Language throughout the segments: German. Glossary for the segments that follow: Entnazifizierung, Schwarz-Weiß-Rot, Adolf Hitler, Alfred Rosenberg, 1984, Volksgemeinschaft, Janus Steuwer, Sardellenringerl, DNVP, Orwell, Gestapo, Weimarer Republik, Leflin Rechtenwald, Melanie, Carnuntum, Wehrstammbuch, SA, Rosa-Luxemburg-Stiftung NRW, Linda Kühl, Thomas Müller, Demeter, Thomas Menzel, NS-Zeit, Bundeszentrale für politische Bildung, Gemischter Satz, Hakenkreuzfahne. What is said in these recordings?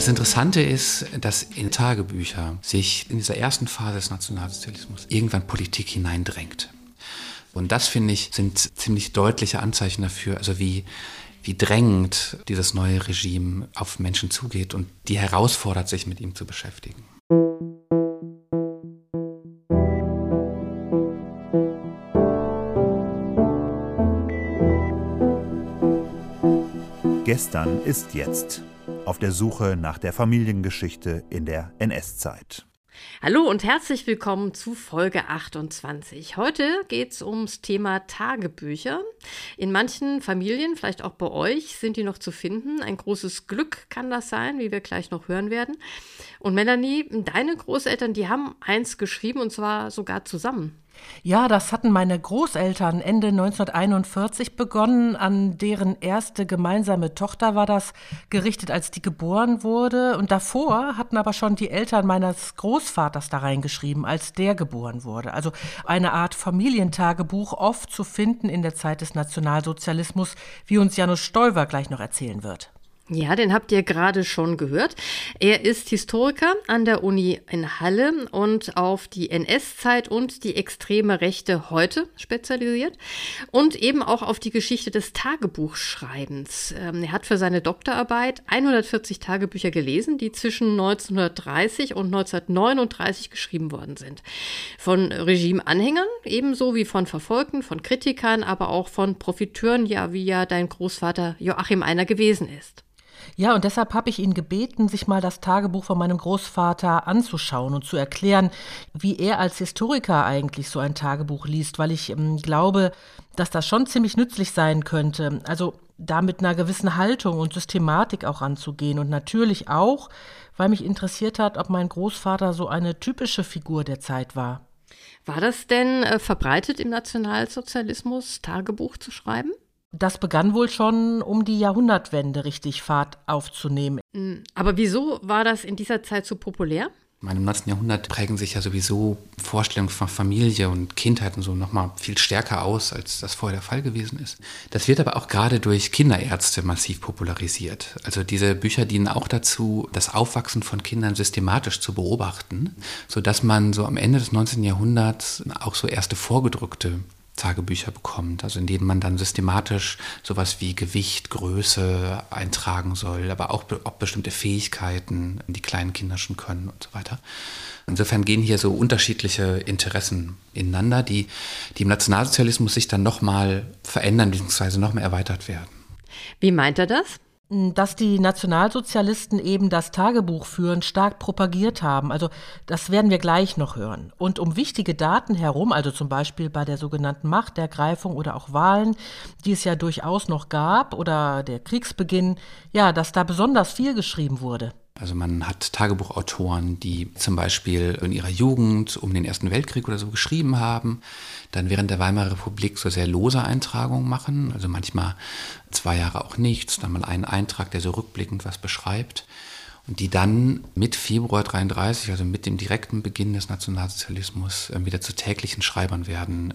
Das Interessante ist, dass in Tagebücher sich in dieser ersten Phase des Nationalsozialismus irgendwann Politik hineindrängt. Und das, finde ich, sind ziemlich deutliche Anzeichen dafür, also wie drängend dieses neue Regime auf Menschen zugeht und die herausfordert, sich mit ihm zu beschäftigen. Gestern ist jetzt. Auf der Suche nach der Familiengeschichte in der NS-Zeit. Hallo und herzlich willkommen zu Folge 28. Heute geht es ums Thema Tagebücher. In manchen Familien, vielleicht auch bei euch, sind die noch zu finden. Ein großes Glück kann das sein, wie wir gleich noch hören werden. Und Melanie, deine Großeltern, die haben eins geschrieben und zwar sogar zusammen. Ja, das hatten meine Großeltern Ende 1941 begonnen. An deren erste gemeinsame Tochter war das gerichtet, als die geboren wurde. Und davor hatten aber schon die Eltern meines Großvaters da reingeschrieben, als der geboren wurde. Also eine Art Familientagebuch, oft zu finden in der Zeit des Nationalsozialismus, wie uns Janus Steuwer gleich noch erzählen wird. Ja, den habt ihr gerade schon gehört. Er ist Historiker an der Uni in Halle und auf die NS-Zeit und die extreme Rechte heute spezialisiert und eben auch auf die Geschichte des Tagebuchschreibens. Er hat für seine Doktorarbeit 140 Tagebücher gelesen, die zwischen 1930 und 1939 geschrieben worden sind. Von Regimeanhängern ebenso wie von Verfolgten, von Kritikern, aber auch von Profiteuren, ja, wie ja dein Großvater Joachim Einer gewesen ist. Ja, und deshalb habe ich ihn gebeten, sich mal das Tagebuch von meinem Großvater anzuschauen und zu erklären, wie er als Historiker eigentlich so ein Tagebuch liest, weil ich glaube, dass das schon ziemlich nützlich sein könnte. Also da mit einer gewissen Haltung und Systematik auch ranzugehen und natürlich auch, weil mich interessiert hat, ob mein Großvater so eine typische Figur der Zeit war. War das denn verbreitet im Nationalsozialismus, Tagebuch zu schreiben? Das begann wohl schon um die Jahrhundertwende richtig Fahrt aufzunehmen. Aber wieso war das in dieser Zeit so populär? Im 19. Jahrhundert prägen sich ja sowieso Vorstellungen von Familie und Kindheit und so nochmal viel stärker aus, als das vorher der Fall gewesen ist. Das wird aber auch gerade durch Kinderärzte massiv popularisiert. Also diese Bücher dienen auch dazu, das Aufwachsen von Kindern systematisch zu beobachten, sodass man so am Ende des 19. Jahrhunderts auch so erste vorgedruckte Tagebücher bekommt, also in denen man dann systematisch sowas wie Gewicht, Größe eintragen soll, aber auch ob bestimmte Fähigkeiten, die kleinen Kinder schon können und so weiter. Insofern gehen hier so unterschiedliche Interessen ineinander, die im Nationalsozialismus sich dann nochmal verändern bzw. nochmal erweitert werden. Wie meint er das? Dass die Nationalsozialisten eben das Tagebuch führen, stark propagiert haben. Also das werden wir gleich noch hören. Und um wichtige Daten herum, also zum Beispiel bei der sogenannten Machtergreifung oder auch Wahlen, die es ja durchaus noch gab, oder der Kriegsbeginn, ja, dass da besonders viel geschrieben wurde. Also man hat Tagebuchautoren, die zum Beispiel in ihrer Jugend um den Ersten Weltkrieg oder so geschrieben haben, dann während der Weimarer Republik so sehr lose Eintragungen machen, also manchmal 2 Jahre auch nichts, dann mal einen Eintrag, der so rückblickend was beschreibt und die dann mit Februar 1933, also mit dem direkten Beginn des Nationalsozialismus, wieder zu täglichen Schreibern werden.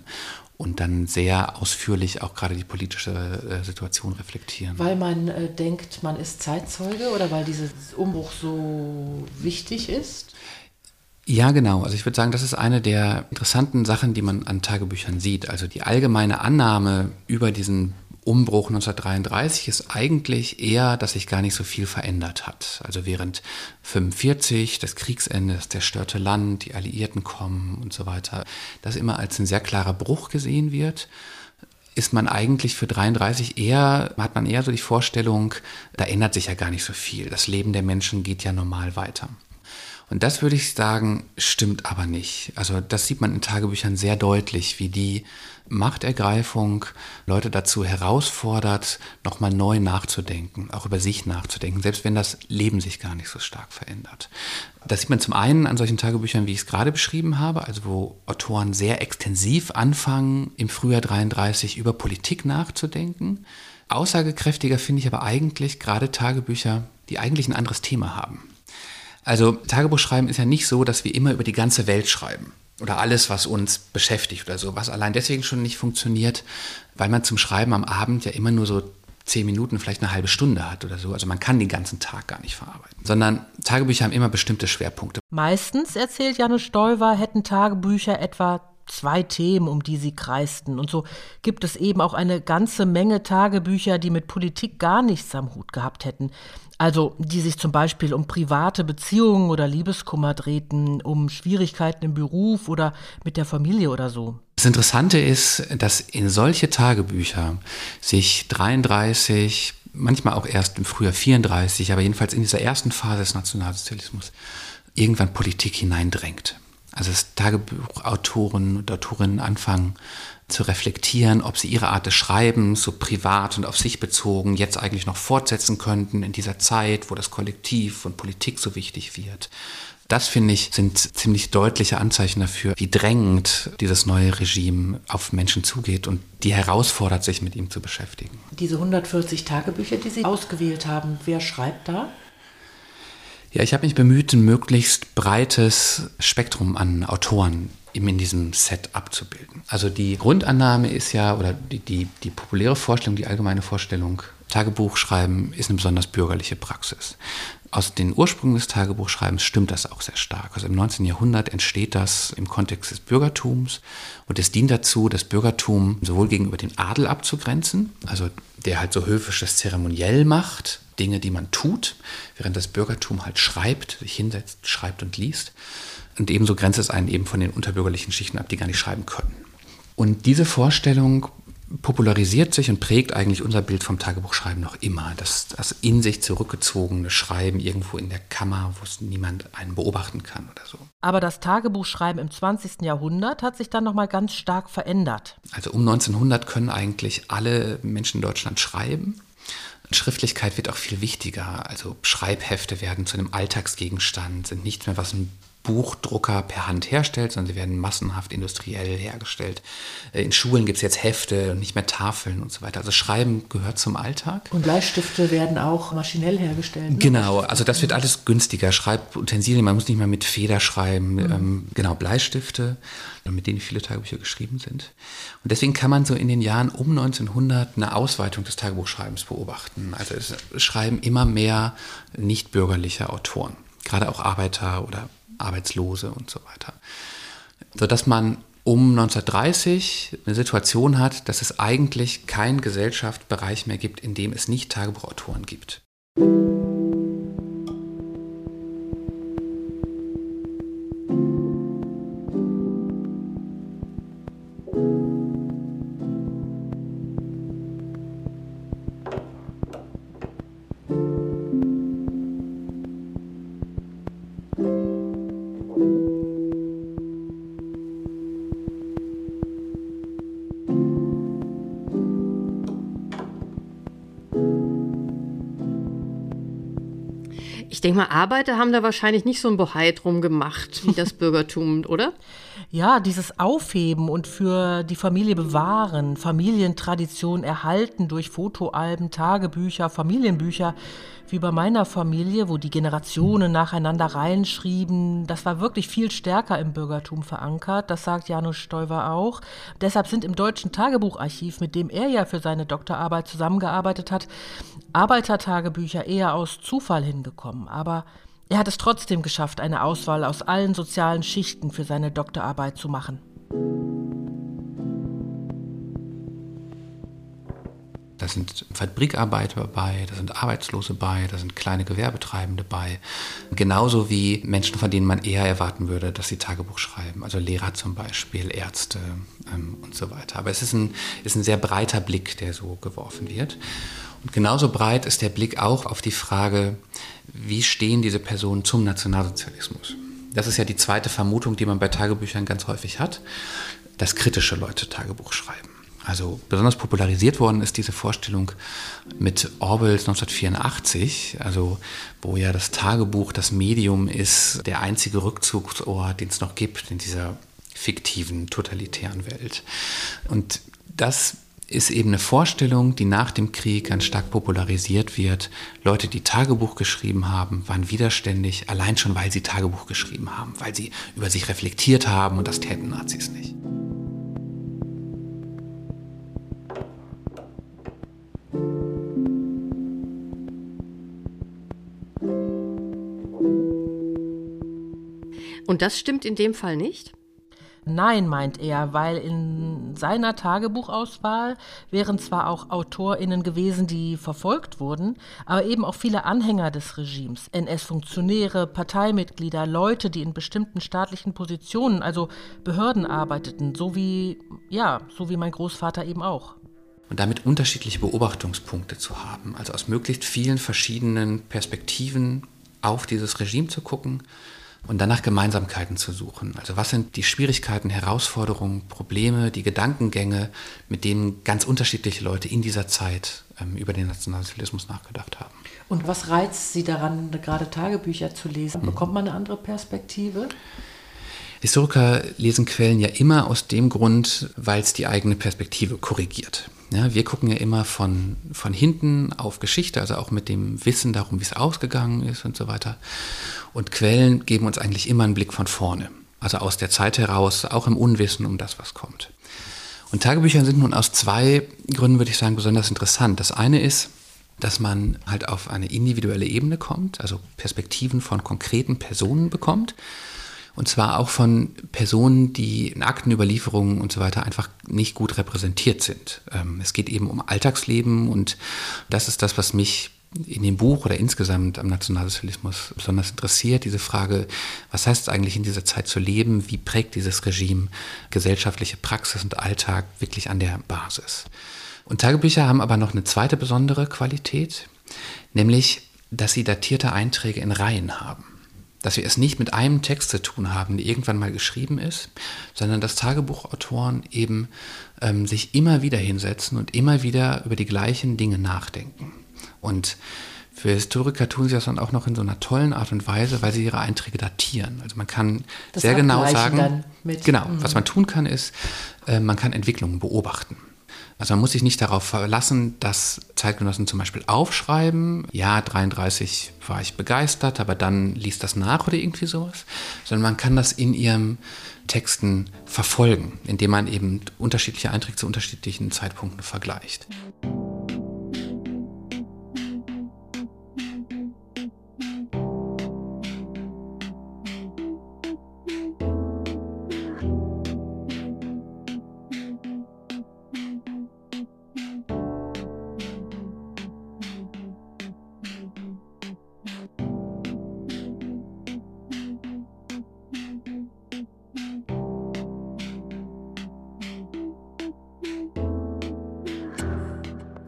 Und dann sehr ausführlich auch gerade die politische Situation reflektieren. Weil man denkt, man ist Zeitzeuge oder weil dieser Umbruch so wichtig ist? Ja, genau. Also ich würde sagen, das ist eine der interessanten Sachen, die man an Tagebüchern sieht. Also die allgemeine Annahme über diesen Umbruch 1933 ist eigentlich eher, dass sich gar nicht so viel verändert hat. Also während 1945, das Kriegsende, das zerstörte Land, die Alliierten kommen und so weiter, das immer als ein sehr klarer Bruch gesehen wird, ist man eigentlich für 1933 hat man eher so die Vorstellung, da ändert sich ja gar nicht so viel. Das Leben der Menschen geht ja normal weiter. Und das würde ich sagen, stimmt aber nicht. Also das sieht man in Tagebüchern sehr deutlich, wie die Machtergreifung Leute dazu herausfordert, nochmal neu nachzudenken, auch über sich nachzudenken, selbst wenn das Leben sich gar nicht so stark verändert. Das sieht man zum einen an solchen Tagebüchern, wie ich es gerade beschrieben habe, also wo Autoren sehr extensiv anfangen, im Frühjahr 1933 über Politik nachzudenken. Aussagekräftiger finde ich aber eigentlich gerade Tagebücher, die eigentlich ein anderes Thema haben. Also Tagebuchschreiben ist ja nicht so, dass wir immer über die ganze Welt schreiben oder alles, was uns beschäftigt oder so, was allein deswegen schon nicht funktioniert, weil man zum Schreiben am Abend ja immer nur so 10 Minuten, vielleicht eine halbe Stunde hat oder so. Also man kann den ganzen Tag gar nicht verarbeiten. Sondern Tagebücher haben immer bestimmte Schwerpunkte. Meistens, erzählt Janus Steuwer, hätten Tagebücher etwa 2 Themen, um die sie kreisten. Und so gibt es eben auch eine ganze Menge Tagebücher, die mit Politik gar nichts am Hut gehabt hätten. Also die sich zum Beispiel um private Beziehungen oder Liebeskummer drehten, um Schwierigkeiten im Beruf oder mit der Familie oder so. Das Interessante ist, dass in solche Tagebücher sich 33, manchmal auch erst im Frühjahr 34, aber jedenfalls in dieser ersten Phase des Nationalsozialismus irgendwann Politik hineindrängt. Also dass Tagebuchautoren und Autorinnen anfangen zu reflektieren, ob sie ihre Art des Schreibens, so privat und auf sich bezogen, jetzt eigentlich noch fortsetzen könnten in dieser Zeit, wo das Kollektiv und Politik so wichtig wird. Das, finde ich, sind ziemlich deutliche Anzeichen dafür, wie drängend dieses neue Regime auf Menschen zugeht und die herausfordert, sich mit ihm zu beschäftigen. Diese 140 Tagebücher, die Sie ausgewählt haben, wer schreibt da? Ja, ich habe mich bemüht, ein möglichst breites Spektrum an Autoren eben in diesem Set abzubilden. Also die Grundannahme ist ja, oder die populäre Vorstellung, die allgemeine Vorstellung, Tagebuchschreiben ist eine besonders bürgerliche Praxis. Aus den Ursprüngen des Tagebuchschreibens stimmt das auch sehr stark. Also im 19. Jahrhundert entsteht das im Kontext des Bürgertums und es dient dazu, das Bürgertum sowohl gegenüber dem Adel abzugrenzen, also der halt so höfisch das zeremoniell macht, Dinge, die man tut, während das Bürgertum halt schreibt, sich hinsetzt, schreibt und liest. Und ebenso grenzt es einen eben von den unterbürgerlichen Schichten ab, die gar nicht schreiben können. Und diese Vorstellung popularisiert sich und prägt eigentlich unser Bild vom Tagebuchschreiben noch immer. Das in sich zurückgezogene Schreiben irgendwo in der Kammer, wo es niemand einen beobachten kann oder so. Aber das Tagebuchschreiben im 20. Jahrhundert hat sich dann nochmal ganz stark verändert. Also um 1900 können eigentlich alle Menschen in Deutschland schreiben. Schriftlichkeit wird auch viel wichtiger. Also Schreibhefte werden zu einem Alltagsgegenstand, sind nichts mehr, was ein Buchdrucker per Hand herstellt, sondern sie werden massenhaft industriell hergestellt. In Schulen gibt es jetzt Hefte und nicht mehr Tafeln und so weiter. Also Schreiben gehört zum Alltag. Und Bleistifte werden auch maschinell hergestellt. Ne? Genau, also das wird alles günstiger. Schreibutensilien, man muss nicht mehr mit Feder schreiben. Genau, Bleistifte, mit denen viele Tagebücher geschrieben sind. Und deswegen kann man so in den Jahren um 1900 eine Ausweitung des Tagebuchschreibens beobachten. Also es schreiben immer mehr nichtbürgerliche Autoren, gerade auch Arbeiter oder Arbeitslose und so weiter. Sodass man um 1930 eine Situation hat, dass es eigentlich keinen Gesellschaftsbereich mehr gibt, in dem es nicht Tagebuchautoren gibt. Ich denke mal, Arbeiter haben da wahrscheinlich nicht so ein Bohai drum gemacht, wie das Bürgertum, oder? Ja, dieses Aufheben und für die Familie bewahren, Familientradition erhalten durch Fotoalben, Tagebücher, Familienbücher, wie bei meiner Familie, wo die Generationen nacheinander reinschrieben. Das war wirklich viel stärker im Bürgertum verankert, das sagt Janus Steuwer auch. Deshalb sind im Deutschen Tagebucharchiv, mit dem er ja für seine Doktorarbeit zusammengearbeitet hat, Arbeitertagebücher eher aus Zufall hingekommen. Aber er hat es trotzdem geschafft, eine Auswahl aus allen sozialen Schichten für seine Doktorarbeit zu machen. Da sind Fabrikarbeiter bei, da sind Arbeitslose bei, da sind kleine Gewerbetreibende bei. Genauso wie Menschen, von denen man eher erwarten würde, dass sie Tagebuch schreiben. Also Lehrer zum Beispiel, Ärzte und so weiter. Aber es ist ein sehr breiter Blick, der so geworfen wird. Und genauso breit ist der Blick auch auf die Frage, wie stehen diese Personen zum Nationalsozialismus? Das ist ja die zweite Vermutung, die man bei Tagebüchern ganz häufig hat, dass kritische Leute Tagebuch schreiben. Also besonders popularisiert worden ist diese Vorstellung mit Orwells 1984, also wo ja das Tagebuch das Medium ist, der einzige Rückzugsort, den es noch gibt in dieser fiktiven, totalitären Welt. Und das ist eben eine Vorstellung, die nach dem Krieg ganz stark popularisiert wird. Leute, die Tagebuch geschrieben haben, waren widerständig, allein schon, weil sie Tagebuch geschrieben haben, weil sie über sich reflektiert haben und das täten Nazis nicht. Und das stimmt in dem Fall nicht? Nein, meint er, weil in seiner Tagebuchauswahl wären zwar auch AutorInnen gewesen, die verfolgt wurden, aber eben auch viele Anhänger des Regimes, NS-Funktionäre, Parteimitglieder, Leute, die in bestimmten staatlichen Positionen, also Behörden arbeiteten, so wie mein Großvater eben auch. Und damit unterschiedliche Beobachtungspunkte zu haben, also aus möglichst vielen verschiedenen Perspektiven auf dieses Regime zu gucken, und danach Gemeinsamkeiten zu suchen. Also was sind die Schwierigkeiten, Herausforderungen, Probleme, die Gedankengänge, mit denen ganz unterschiedliche Leute in dieser Zeit über den Nationalsozialismus nachgedacht haben. Und was reizt Sie daran, gerade Tagebücher zu lesen? Bekommt man eine andere Perspektive? Historiker lesen Quellen ja immer aus dem Grund, weil es die eigene Perspektive korrigiert. Ja, wir gucken ja immer von hinten auf Geschichte, also auch mit dem Wissen darum, wie es ausgegangen ist und so weiter. Und Quellen geben uns eigentlich immer einen Blick von vorne, also aus der Zeit heraus, auch im Unwissen um das, was kommt. Und Tagebücher sind nun aus zwei Gründen, würde ich sagen, besonders interessant. Das eine ist, dass man halt auf eine individuelle Ebene kommt, also Perspektiven von konkreten Personen bekommt. Und zwar auch von Personen, die in Aktenüberlieferungen und so weiter einfach nicht gut repräsentiert sind. Es geht eben um Alltagsleben und das ist das, was mich in dem Buch oder insgesamt am Nationalsozialismus besonders interessiert. Diese Frage, was heißt es eigentlich in dieser Zeit zu leben? Wie prägt dieses Regime gesellschaftliche Praxis und Alltag wirklich an der Basis? Und Tagebücher haben aber noch eine zweite besondere Qualität, nämlich, dass sie datierte Einträge in Reihen haben. Dass wir es nicht mit einem Text zu tun haben, der irgendwann mal geschrieben ist, sondern dass Tagebuchautoren eben sich immer wieder hinsetzen und immer wieder über die gleichen Dinge nachdenken. Und für Historiker tun sie das dann auch noch in so einer tollen Art und Weise, weil sie ihre Einträge datieren. Also man kann das sehr genau sagen, was man tun kann, ist, man kann Entwicklungen beobachten. Also man muss sich nicht darauf verlassen, dass Zeitgenossen zum Beispiel aufschreiben, ja, 1933 war ich begeistert, aber dann liest das nach oder irgendwie sowas, sondern man kann das in ihren Texten verfolgen, indem man eben unterschiedliche Einträge zu unterschiedlichen Zeitpunkten vergleicht.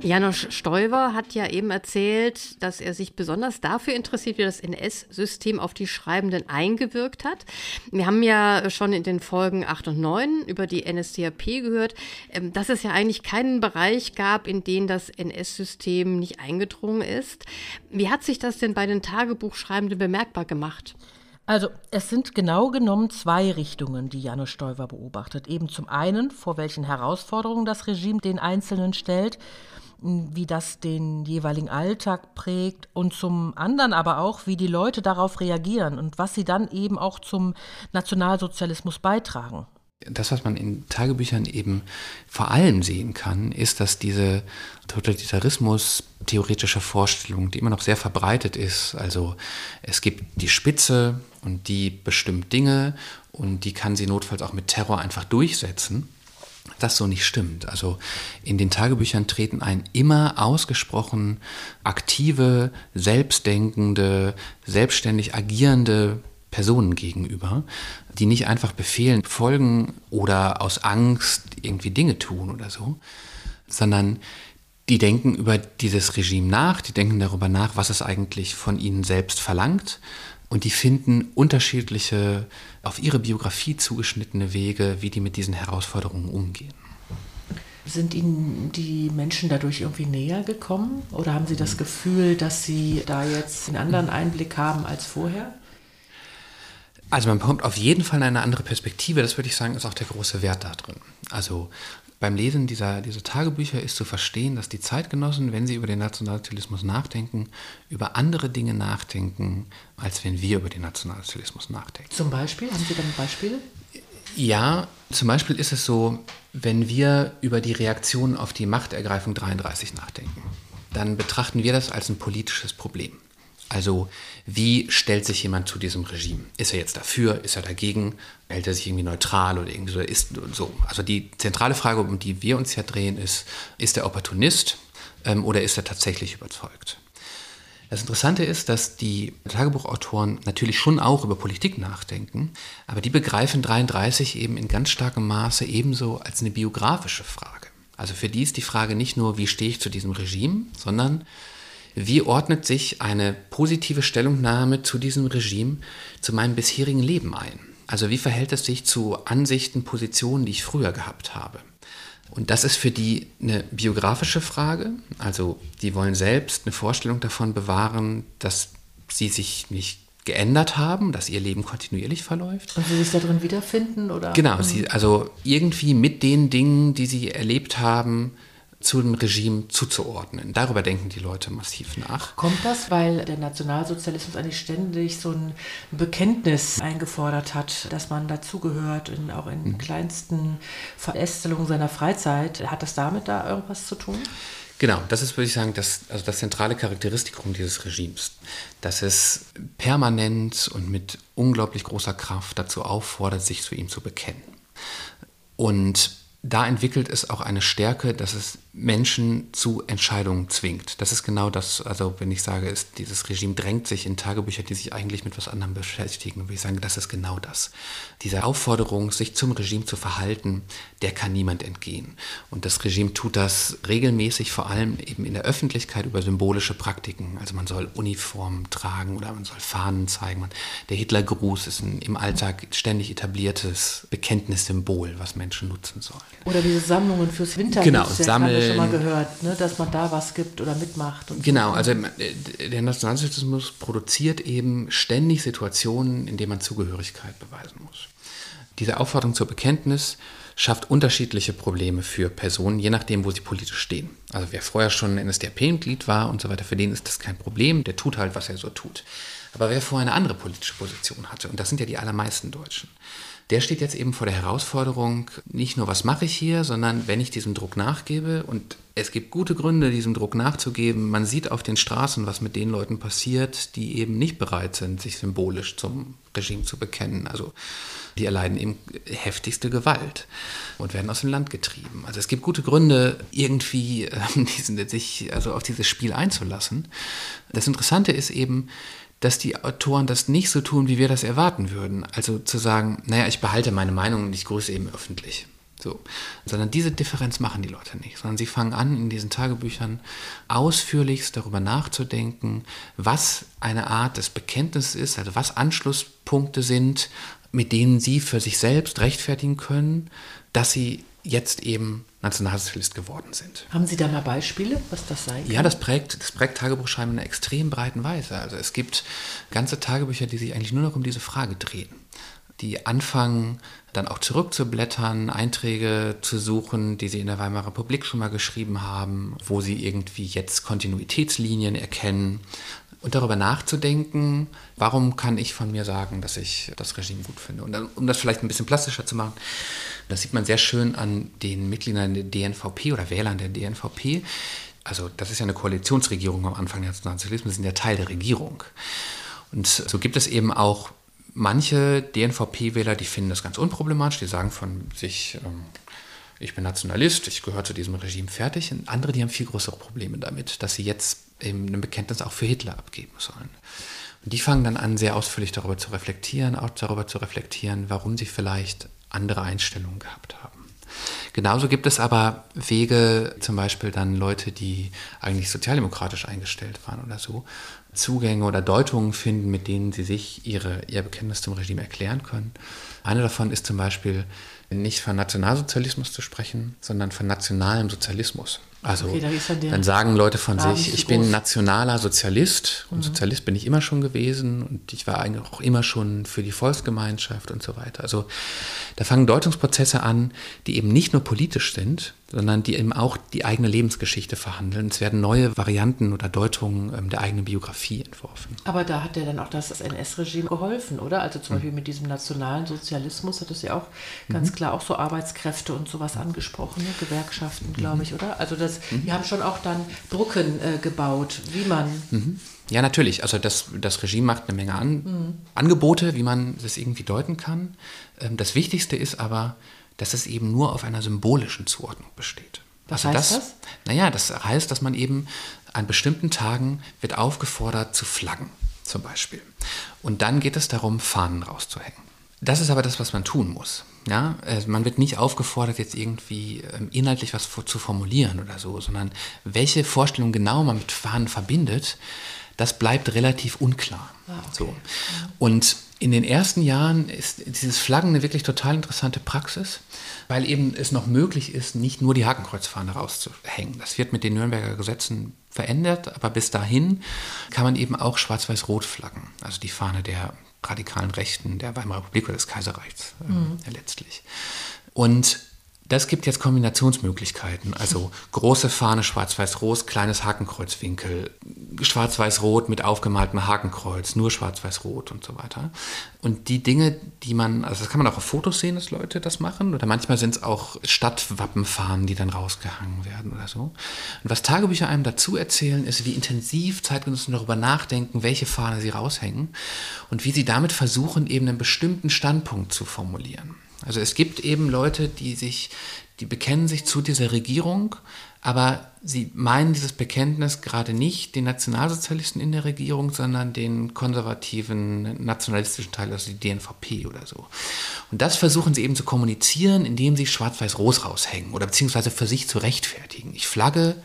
Janus Steuwer hat ja eben erzählt, dass er sich besonders dafür interessiert, wie das NS-System auf die Schreibenden eingewirkt hat. Wir haben ja schon in den Folgen 8 und 9 über die NSDAP gehört, dass es ja eigentlich keinen Bereich gab, in den das NS-System nicht eingedrungen ist. Wie hat sich das denn bei den Tagebuchschreibenden bemerkbar gemacht? Also es sind genau genommen zwei Richtungen, die Janus Steuwer beobachtet. Eben zum einen, vor welchen Herausforderungen das Regime den Einzelnen stellt, wie das den jeweiligen Alltag prägt und zum anderen aber auch, wie die Leute darauf reagieren und was sie dann eben auch zum Nationalsozialismus beitragen. Das, was man in Tagebüchern eben vor allem sehen kann, ist, dass diese Totalitarismus-theoretische Vorstellung, die immer noch sehr verbreitet ist, also es gibt die Spitze und die bestimmt Dinge und die kann sie notfalls auch mit Terror einfach durchsetzen, das so nicht stimmt. Also in den Tagebüchern treten ein immer ausgesprochen aktive, selbstdenkende, selbstständig agierende Personen gegenüber, die nicht einfach Befehlen folgen oder aus Angst irgendwie Dinge tun oder so, sondern die denken über dieses Regime nach, die denken darüber nach, was es eigentlich von ihnen selbst verlangt. Und die finden unterschiedliche, auf ihre Biografie zugeschnittene Wege, wie die mit diesen Herausforderungen umgehen. Sind Ihnen die Menschen dadurch irgendwie näher gekommen? Oder haben Sie das Gefühl, dass Sie da jetzt einen anderen Einblick haben als vorher? Also man bekommt auf jeden Fall eine andere Perspektive. Das würde ich sagen, ist auch der große Wert da drin. Also beim Lesen dieser Tagebücher ist zu verstehen, dass die Zeitgenossen, wenn sie über den Nationalsozialismus nachdenken, über andere Dinge nachdenken, als wenn wir über den Nationalsozialismus nachdenken. Zum Beispiel? Haben Sie da ein Beispiel? Ja, zum Beispiel ist es so, wenn wir über die Reaktion auf die Machtergreifung 1933 nachdenken, dann betrachten wir das als ein politisches Problem. Also wie stellt sich jemand zu diesem Regime? Ist er jetzt dafür? Ist er dagegen? Hält er sich irgendwie neutral oder irgendwie so? Also die zentrale Frage, um die wir uns ja drehen, ist er Opportunist oder ist er tatsächlich überzeugt? Das Interessante ist, dass die Tagebuchautoren natürlich schon auch über Politik nachdenken, aber die begreifen 33 eben in ganz starkem Maße ebenso als eine biografische Frage. Also für die ist die Frage nicht nur, wie stehe ich zu diesem Regime, sondern wie ordnet sich eine positive Stellungnahme zu diesem Regime zu meinem bisherigen Leben ein? Also wie verhält es sich zu Ansichten, Positionen, die ich früher gehabt habe? Und das ist für die eine biografische Frage. Also die wollen selbst eine Vorstellung davon bewahren, dass sie sich nicht geändert haben, dass ihr Leben kontinuierlich verläuft. Und sie sich darin wiederfinden, oder? Genau, also irgendwie mit den Dingen, die sie erlebt haben, zu dem Regime zuzuordnen. Darüber denken die Leute massiv nach. Kommt das, weil der Nationalsozialismus eigentlich ständig so ein Bekenntnis eingefordert hat, dass man dazugehört, auch in kleinsten Verästelungen seiner Freizeit? Hat das damit da irgendwas zu tun? Genau, das ist, würde ich sagen, das zentrale Charakteristikum dieses Regimes, dass es permanent und mit unglaublich großer Kraft dazu auffordert, sich zu ihm zu bekennen. Und da entwickelt es auch eine Stärke, dass es Menschen zu Entscheidungen zwingt. Das ist genau das, also wenn ich sage, dieses Regime drängt sich in Tagebücher, die sich eigentlich mit was anderem beschäftigen, würde ich sagen, das ist genau das. Diese Aufforderung, sich zum Regime zu verhalten, der kann niemand entgehen. Und das Regime tut das regelmäßig, vor allem eben in der Öffentlichkeit über symbolische Praktiken. Also man soll Uniformen tragen oder man soll Fahnen zeigen. Der Hitlergruß ist im Alltag ständig etabliertes Bekenntnissymbol, was Menschen nutzen sollen. Oder diese Sammlungen fürs Winterlied. Genau, Sammeln. Haben wir schon mal gehört, ne, dass man da was gibt oder mitmacht. Und genau, so. Also der Nationalsozialismus produziert eben ständig Situationen, in denen man Zugehörigkeit beweisen muss. Diese Aufforderung zur Bekenntnis schafft unterschiedliche Probleme für Personen, je nachdem, wo sie politisch stehen. Also wer vorher schon NSDAP-Mitglied war und so weiter, für den ist das kein Problem, der tut halt, was er so tut. Aber wer vorher eine andere politische Position hatte, und das sind ja die allermeisten Deutschen, der steht jetzt eben vor der Herausforderung, nicht nur was mache ich hier, sondern wenn ich diesem Druck nachgebe, und es gibt gute Gründe, diesem Druck nachzugeben, man sieht auf den Straßen, was mit den Leuten passiert, die eben nicht bereit sind, sich symbolisch zum Regime zu bekennen. Also die erleiden eben heftigste Gewalt und werden aus dem Land getrieben. Also es gibt gute Gründe, irgendwie sich also auf dieses Spiel einzulassen. Das Interessante ist eben, dass die Autoren das nicht so tun, wie wir das erwarten würden. Also zu sagen, naja, ich behalte meine Meinung und ich grüße eben öffentlich. So. Sondern diese Differenz machen die Leute nicht, sondern sie fangen an, in diesen Tagebüchern ausführlichst darüber nachzudenken, was eine Art des Bekenntnisses ist, also was Anschlusspunkte sind, mit denen sie für sich selbst rechtfertigen können, dass sie jetzt eben Nationalsozialist geworden sind. Haben Sie da mal Beispiele, was das sein kann? Ja, das prägt Tagebuchschreiben in einer extrem breiten Weise. Also es gibt ganze Tagebücher, die sich eigentlich nur noch um diese Frage drehen, die anfangen, dann auch zurückzublättern, Einträge zu suchen, die sie in der Weimarer Republik schon mal geschrieben haben, wo sie irgendwie jetzt Kontinuitätslinien erkennen und darüber nachzudenken, warum kann ich von mir sagen, dass ich das Regime gut finde. Und dann, um das vielleicht ein bisschen plastischer zu machen, das sieht man sehr schön an den Mitgliedern der DNVP oder Wählern der DNVP. Also das ist ja eine Koalitionsregierung am Anfang des Nationalsozialismus, sind ja Teil der Regierung. Und so gibt es eben auch manche DNVP-Wähler, die finden das ganz unproblematisch, die sagen von sich, ich bin Nationalist, ich gehöre zu diesem Regime, fertig. Und andere, die haben viel größere Probleme damit, dass sie jetzt eben ein Bekenntnis auch für Hitler abgeben sollen. Und die fangen dann an, sehr ausführlich darüber zu reflektieren, warum sie vielleicht andere Einstellungen gehabt haben. Genauso gibt es aber Wege, zum Beispiel dann Leute, die eigentlich sozialdemokratisch eingestellt waren oder so, Zugänge oder Deutungen finden, mit denen sie sich ihr Bekenntnis zum Regime erklären können. Eine davon ist zum Beispiel, nicht von Nationalsozialismus zu sprechen, sondern von nationalem Sozialismus. Also okay, dann sagen Leute von sich, ich bin nationaler Sozialist und Sozialist bin ich immer schon gewesen und ich war eigentlich auch immer schon für die Volksgemeinschaft und so weiter. Also da fangen Deutungsprozesse an, die eben nicht nur politisch sind, sondern die eben auch die eigene Lebensgeschichte verhandeln. Es werden neue Varianten oder Deutungen der eigenen Biografie Biografie entworfen. Aber da hat er dann auch das NS-Regime geholfen, oder? Also zum Beispiel mit diesem nationalen Sozialismus hat es ja auch ganz klar auch so Arbeitskräfte und sowas angesprochen, ne? Gewerkschaften, glaube ich, oder? Also das, die haben schon auch dann Brücken gebaut, wie man... Ja, natürlich. Also das Regime macht eine Menge Angebote, wie man das irgendwie deuten kann. Das Wichtigste ist aber, dass es eben nur auf einer symbolischen Zuordnung besteht. Was also heißt das? Naja, das heißt, dass man eben an bestimmten Tagen wird aufgefordert zu flaggen, zum Beispiel. Und dann geht es darum, Fahnen rauszuhängen. Das ist aber das, was man tun muss. Ja? Also man wird nicht aufgefordert, jetzt irgendwie inhaltlich was zu formulieren oder so, sondern welche Vorstellung genau man mit Fahnen verbindet, das bleibt relativ unklar. Ah, okay. So. Und in den ersten Jahren ist dieses Flaggen eine wirklich total interessante Praxis, weil eben es noch möglich ist, nicht nur die Hakenkreuzfahne rauszuhängen. Das wird mit den Nürnberger Gesetzen verändert, aber bis dahin kann man eben auch Schwarz-Weiß-Rot flaggen, also die Fahne der radikalen Rechten der Weimarer Republik oder des Kaiserreichs letztlich. Und das gibt jetzt Kombinationsmöglichkeiten, also große Fahne schwarz-weiß-rot, kleines Hakenkreuzwinkel, schwarz-weiß-rot mit aufgemaltem Hakenkreuz, nur schwarz-weiß-rot und so weiter. Und die Dinge, die man, also das kann man auch auf Fotos sehen, dass Leute das machen, oder manchmal sind es auch Stadtwappenfahnen, die dann rausgehangen werden oder so. Und was Tagebücher einem dazu erzählen, ist, wie intensiv Zeitgenossen darüber nachdenken, welche Fahne sie raushängen und wie sie damit versuchen, eben einen bestimmten Standpunkt zu formulieren. Also es gibt eben Leute, die bekennen sich zu dieser Regierung, aber sie meinen dieses Bekenntnis gerade nicht den Nationalsozialisten in der Regierung, sondern den konservativen nationalistischen Teil, also die DNVP oder so. Und das versuchen sie eben zu kommunizieren, indem sie schwarz-weiß-rot raushängen oder beziehungsweise für sich zu rechtfertigen. Ich flagge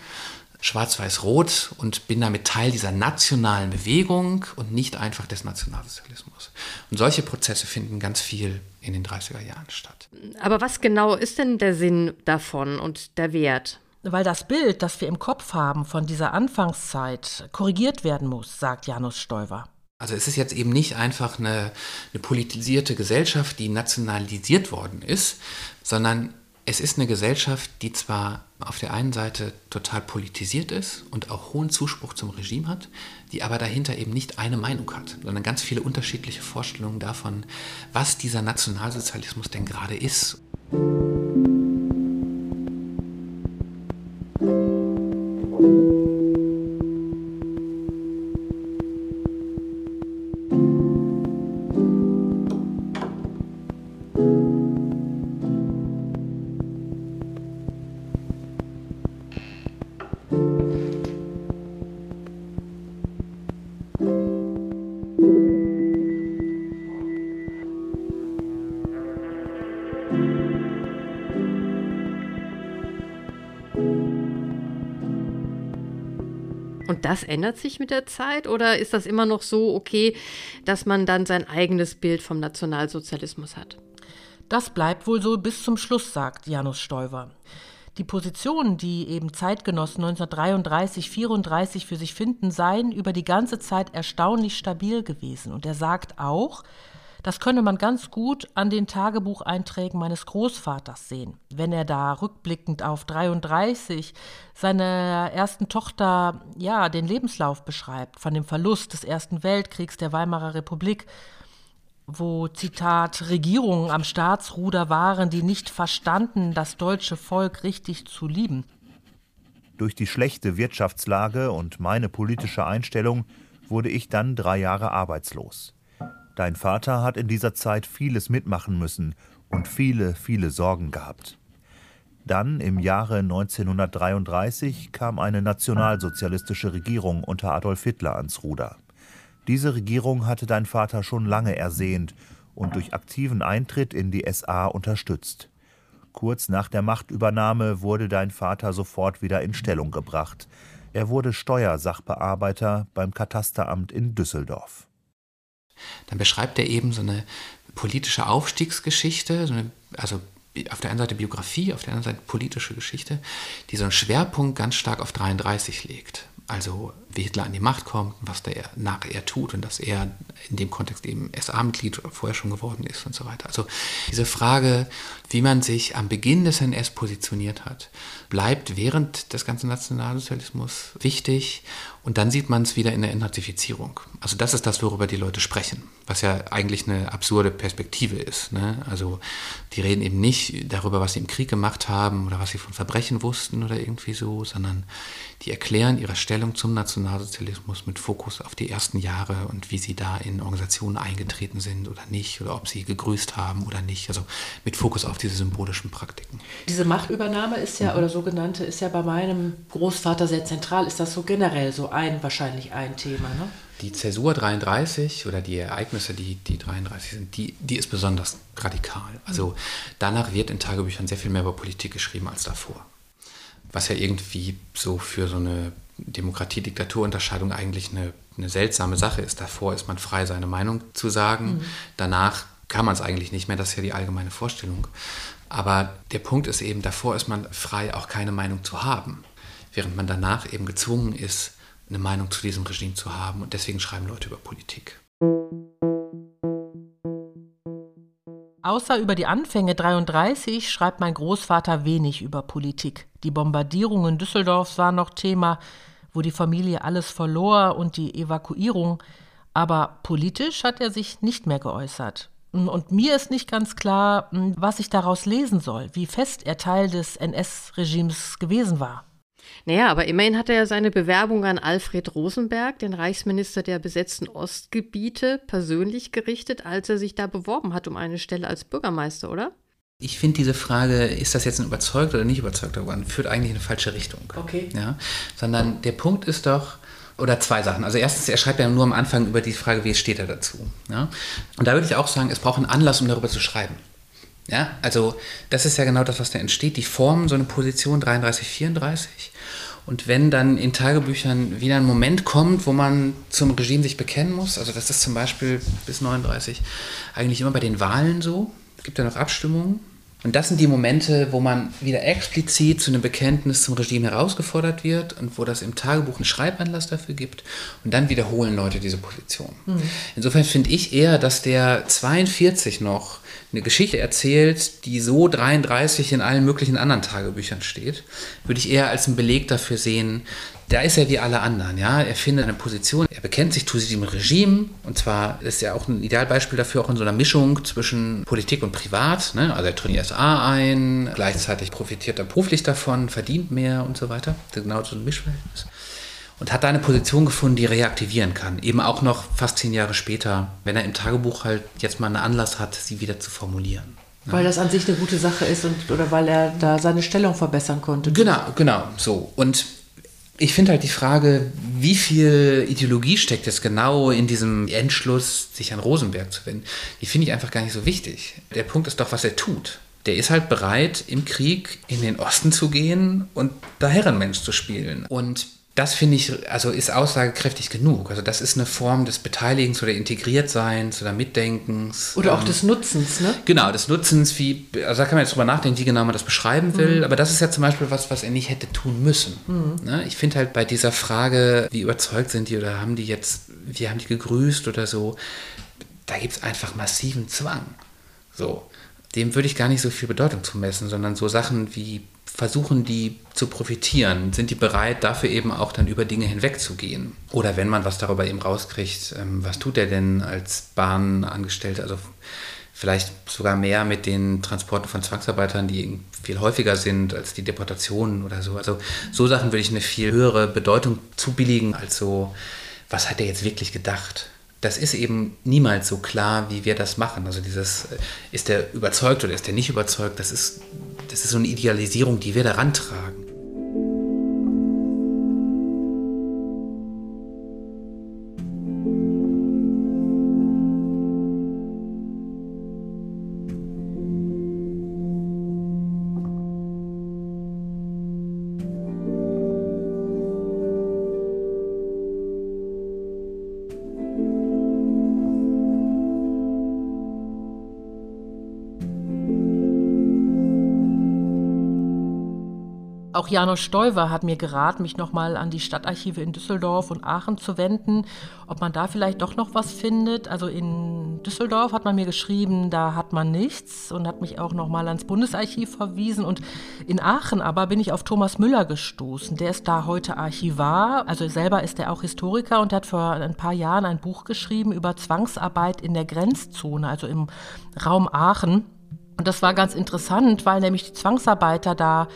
schwarz-weiß-rot und bin damit Teil dieser nationalen Bewegung und nicht einfach des Nationalsozialismus. Und solche Prozesse finden ganz viel in den 30er Jahren statt. Aber was genau ist denn der Sinn davon und der Wert? Weil das Bild, das wir im Kopf haben von dieser Anfangszeit, korrigiert werden muss, sagt Janus Steuwer. Also es ist jetzt eben nicht einfach eine politisierte Gesellschaft, die nationalisiert worden ist, sondern es ist eine Gesellschaft, die zwar auf der einen Seite total politisiert ist und auch hohen Zuspruch zum Regime hat, die aber dahinter eben nicht eine Meinung hat, sondern ganz viele unterschiedliche Vorstellungen davon, was dieser Nationalsozialismus denn gerade ist. Das ändert sich mit der Zeit oder ist das immer noch so okay, dass man dann sein eigenes Bild vom Nationalsozialismus hat? Das bleibt wohl so bis zum Schluss, sagt Janus Steuwer. Die Positionen, die eben Zeitgenossen 1933, 1934 für sich finden, seien über die ganze Zeit erstaunlich stabil gewesen. Und er sagt auch, das könne man ganz gut an den Tagebucheinträgen meines Großvaters sehen. Wenn er da rückblickend auf 33 seiner ersten Tochter, ja, den Lebenslauf beschreibt, von dem Verlust des Ersten Weltkriegs der Weimarer Republik, wo, Zitat, Regierungen am Staatsruder waren, die nicht verstanden, das deutsche Volk richtig zu lieben. Durch die schlechte Wirtschaftslage und meine politische Einstellung wurde ich dann 3 Jahre arbeitslos. Dein Vater hat in dieser Zeit vieles mitmachen müssen und viele, viele Sorgen gehabt. Dann im Jahre 1933 kam eine nationalsozialistische Regierung unter Adolf Hitler ans Ruder. Diese Regierung hatte dein Vater schon lange ersehnt und durch aktiven Eintritt in die SA unterstützt. Kurz nach der Machtübernahme wurde dein Vater sofort wieder in Stellung gebracht. Er wurde Steuersachbearbeiter beim Katasteramt in Düsseldorf. Dann beschreibt er eben so eine politische Aufstiegsgeschichte, also auf der einen Seite Biografie, auf der anderen Seite politische Geschichte, die so einen Schwerpunkt ganz stark auf 33 legt. Also wie Hitler an die Macht kommt, was danach er tut und dass er in dem Kontext eben SA-Mitglied vorher schon geworden ist und so weiter. Also diese Frage, wie man sich am Beginn des NS positioniert hat, bleibt während des ganzen Nationalsozialismus wichtig. Und dann sieht man es wieder in der Entnazifizierung. Also das ist das, worüber die Leute sprechen, was ja eigentlich eine absurde Perspektive ist, ne? Also die reden eben nicht darüber, was sie im Krieg gemacht haben oder was sie von Verbrechen wussten oder irgendwie so, sondern die erklären ihre Stellung zum Nationalsozialismus mit Fokus auf die ersten Jahre und wie sie da in Organisationen eingetreten sind oder nicht oder ob sie gegrüßt haben oder nicht. Also mit Fokus auf diese symbolischen Praktiken. Diese Machtübernahme ist ja, oder sogenannte, ist ja bei meinem Großvater sehr zentral. Ist das so generell so? Wahrscheinlich ein Thema, ne? Die Zäsur 33 oder die Ereignisse, die 33 sind, die ist besonders radikal. Also danach wird in Tagebüchern sehr viel mehr über Politik geschrieben als davor. Was ja irgendwie so für so eine Demokratie-Diktatur-Unterscheidung eigentlich eine seltsame Sache ist. Davor ist man frei, seine Meinung zu sagen. Danach kann man es eigentlich nicht mehr. Das ist ja die allgemeine Vorstellung. Aber der Punkt ist eben, davor ist man frei, auch keine Meinung zu haben. Während man danach eben gezwungen ist, eine Meinung zu diesem Regime zu haben. Und deswegen schreiben Leute über Politik. Außer über die Anfänge 1933 schreibt mein Großvater wenig über Politik. Die Bombardierungen Düsseldorfs waren noch Thema, wo die Familie alles verlor und die Evakuierung. Aber politisch hat er sich nicht mehr geäußert. Und mir ist nicht ganz klar, was ich daraus lesen soll, wie fest er Teil des NS-Regimes gewesen war. Naja, aber immerhin hat er ja seine Bewerbung an Alfred Rosenberg, den Reichsminister der besetzten Ostgebiete, persönlich gerichtet, als er sich da beworben hat um eine Stelle als Bürgermeister, oder? Ich finde diese Frage, ist das jetzt ein überzeugter oder nicht überzeugter worden, führt eigentlich in eine falsche Richtung. Okay. Ja? Sondern der Punkt ist doch, oder zwei Sachen. Also erstens, er schreibt ja nur am Anfang über die Frage, wie steht er dazu. Ja? Und da würde ich auch sagen, es braucht einen Anlass, um darüber zu schreiben. Ja, also das ist ja genau das, was da entsteht. Die formen so eine Position 33, 34. Und wenn dann in Tagebüchern wieder ein Moment kommt, wo man zum Regime sich bekennen muss, also das ist zum Beispiel bis 39 eigentlich immer bei den Wahlen so. Es gibt ja noch Abstimmungen. Und das sind die Momente, wo man wieder explizit zu einem Bekenntnis zum Regime herausgefordert wird und wo das im Tagebuch einen Schreibanlass dafür gibt. Und dann wiederholen Leute diese Position. Insofern finde ich eher, dass der 42 noch eine Geschichte erzählt, die so 33 in allen möglichen anderen Tagebüchern steht, würde ich eher als einen Beleg dafür sehen, da ist er wie alle anderen, ja, er findet eine Position, er bekennt sich zu diesem Regime, und zwar ist ja auch ein Idealbeispiel dafür, auch in so einer Mischung zwischen Politik und Privat, ne? Also er tritt in die SA ein, gleichzeitig profitiert er beruflich davon, verdient mehr und so weiter, genau so ein Mischverhältnis. Und hat da eine Position gefunden, die reaktivieren kann. Eben auch noch fast 10 Jahre später, wenn er im Tagebuch halt jetzt mal einen Anlass hat, sie wieder zu formulieren. Ja. Weil das an sich eine gute Sache ist und oder weil er da seine Stellung verbessern konnte. Genau, so. Und ich finde halt die Frage, wie viel Ideologie steckt jetzt genau in diesem Entschluss, sich an Rosenberg zu wenden, die finde ich einfach gar nicht so wichtig. Der Punkt ist doch, was er tut. Der ist halt bereit, im Krieg in den Osten zu gehen und da Herrenmensch zu spielen. Und das finde ich, also ist aussagekräftig genug. Also das ist eine Form des Beteiligens oder Integriertseins oder Mitdenkens. Oder auch des Nutzens, ne? Genau, des Nutzens, wie, also da kann man jetzt drüber nachdenken, wie genau man das beschreiben will. Aber das ist ja zum Beispiel was er nicht hätte tun müssen. Ne? Ich finde halt bei dieser Frage, wie überzeugt sind die oder haben die jetzt, wie haben die gegrüßt oder so, da gibt es einfach massiven Zwang. So, dem würde ich gar nicht so viel Bedeutung zumessen, sondern so Sachen wie, versuchen die zu profitieren? Sind die bereit, dafür eben auch dann über Dinge hinwegzugehen? Oder wenn man was darüber eben rauskriegt, was tut er denn als Bahnangestellter? Also vielleicht sogar mehr mit den Transporten von Zwangsarbeitern, die viel häufiger sind als die Deportationen oder so. Also so Sachen würde ich eine viel höhere Bedeutung zubilligen als so, was hat er jetzt wirklich gedacht? Das ist eben niemals so klar, wie wir das machen. Also dieses, ist der überzeugt oder ist der nicht überzeugt, das ist so eine Idealisierung, die wir da rantragen. auch Janus Steuwer hat mir geraten, mich nochmal an die Stadtarchive in Düsseldorf und Aachen zu wenden, ob man da vielleicht doch noch was findet. Also in Düsseldorf hat man mir geschrieben, da hat man nichts, und hat mich auch nochmal ans Bundesarchiv verwiesen. Und in Aachen aber bin ich auf Thomas Müller gestoßen. Der ist da heute Archivar, also selber ist er auch Historiker, und hat vor ein paar Jahren ein Buch geschrieben über Zwangsarbeit in der Grenzzone, also im Raum Aachen. Und das war ganz interessant, weil nämlich die Zwangsarbeiter da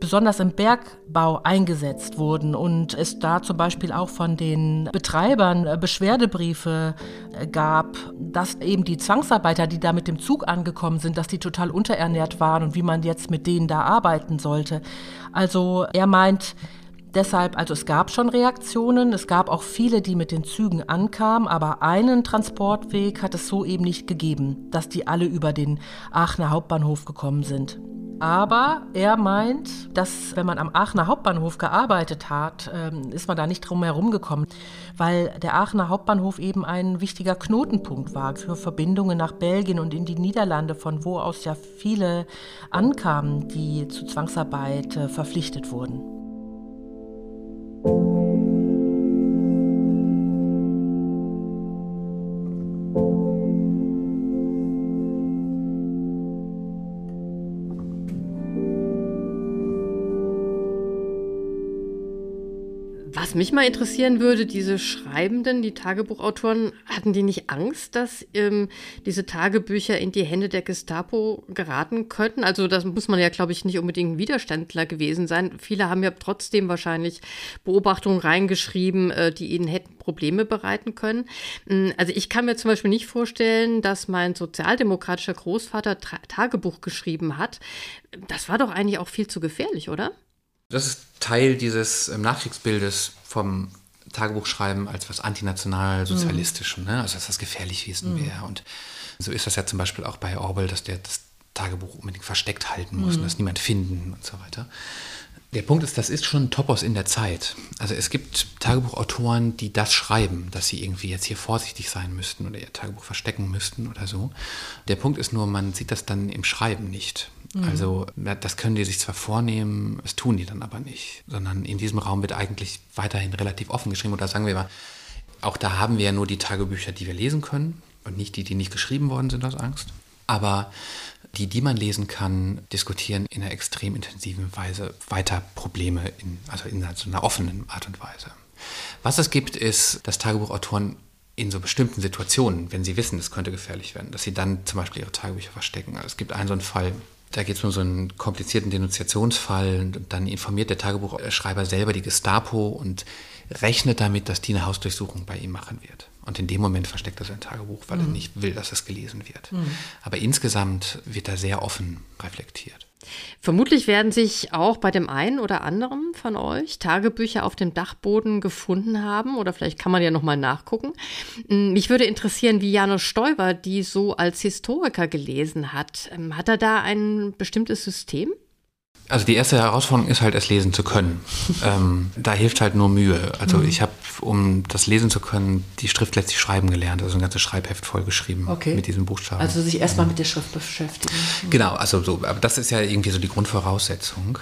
besonders im Bergbau eingesetzt wurden und es da zum Beispiel auch von den Betreibern Beschwerdebriefe gab, dass eben die Zwangsarbeiter, die da mit dem Zug angekommen sind, dass die total unterernährt waren und wie man jetzt mit denen da arbeiten sollte. Also er meint deshalb, also es gab schon Reaktionen, es gab auch viele, die mit den Zügen ankamen, aber einen Transportweg hat es so eben nicht gegeben, dass die alle über den Aachener Hauptbahnhof gekommen sind. Aber er meint, dass wenn man am Aachener Hauptbahnhof gearbeitet hat, ist man da nicht drum herum gekommen, weil der Aachener Hauptbahnhof eben ein wichtiger Knotenpunkt war für Verbindungen nach Belgien und in die Niederlande, von wo aus ja viele ankamen, die zu Zwangsarbeit verpflichtet wurden. Was mich mal interessieren würde, diese Schreibenden, die Tagebuchautoren, hatten die nicht Angst, dass diese Tagebücher in die Hände der Gestapo geraten könnten? Also das muss man ja, glaube ich, nicht unbedingt ein Widerständler gewesen sein. Viele haben ja trotzdem wahrscheinlich Beobachtungen reingeschrieben, die ihnen hätten Probleme bereiten können. Also ich kann mir zum Beispiel nicht vorstellen, dass mein sozialdemokratischer Großvater Tagebuch geschrieben hat. Das war doch eigentlich auch viel zu gefährlich, oder? Das ist Teil dieses Nachkriegsbildes vom Tagebuchschreiben als was antinational-sozialistischen, ne? Also dass das gefährlich gewesen wäre. Und so ist das ja zum Beispiel auch bei Orwell, dass der das Tagebuch unbedingt versteckt halten muss und das niemand finden und so weiter. Der Punkt ist, das ist schon ein Topos in der Zeit. Also es gibt Tagebuchautoren, die das schreiben, dass sie irgendwie jetzt hier vorsichtig sein müssten oder ihr Tagebuch verstecken müssten oder so. Der Punkt ist nur, man sieht das dann im Schreiben nicht. Also das können die sich zwar vornehmen, das tun die dann aber nicht. Sondern in diesem Raum wird eigentlich weiterhin relativ offen geschrieben. Oder sagen wir mal, auch da haben wir ja nur die Tagebücher, die wir lesen können und nicht die, die nicht geschrieben worden sind aus Angst. Aber die, die man lesen kann, diskutieren in einer extrem intensiven Weise weiter Probleme, in so einer offenen Art und Weise. Was es gibt, ist, dass Tagebuchautoren in so bestimmten Situationen, wenn sie wissen, es könnte gefährlich werden, dass sie dann zum Beispiel ihre Tagebücher verstecken. Also es gibt einen so einen Fall, da geht es um so einen komplizierten Denunziationsfall, und dann informiert der Tagebuchschreiber selber die Gestapo und rechnet damit, dass die eine Hausdurchsuchung bei ihm machen wird. Und in dem Moment versteckt er sein Tagebuch, weil er nicht will, dass es gelesen wird. Aber insgesamt wird da sehr offen reflektiert. Vermutlich werden sich auch bei dem einen oder anderen von euch Tagebücher auf dem Dachboden gefunden haben, oder vielleicht kann man ja nochmal nachgucken. Mich würde interessieren, wie Janus Steuwer die so als Historiker gelesen hat. Hat er da ein bestimmtes System? Also die erste Herausforderung ist halt, es lesen zu können. Da hilft halt nur Mühe. Also ich habe, um das lesen zu können, die Schrift letztlich schreiben gelernt. Also ein ganzes Schreibheft vollgeschrieben mit diesen Buchstaben. Also sich erstmal mit der Schrift beschäftigen. Genau, also so. Aber das ist ja irgendwie so die Grundvoraussetzung.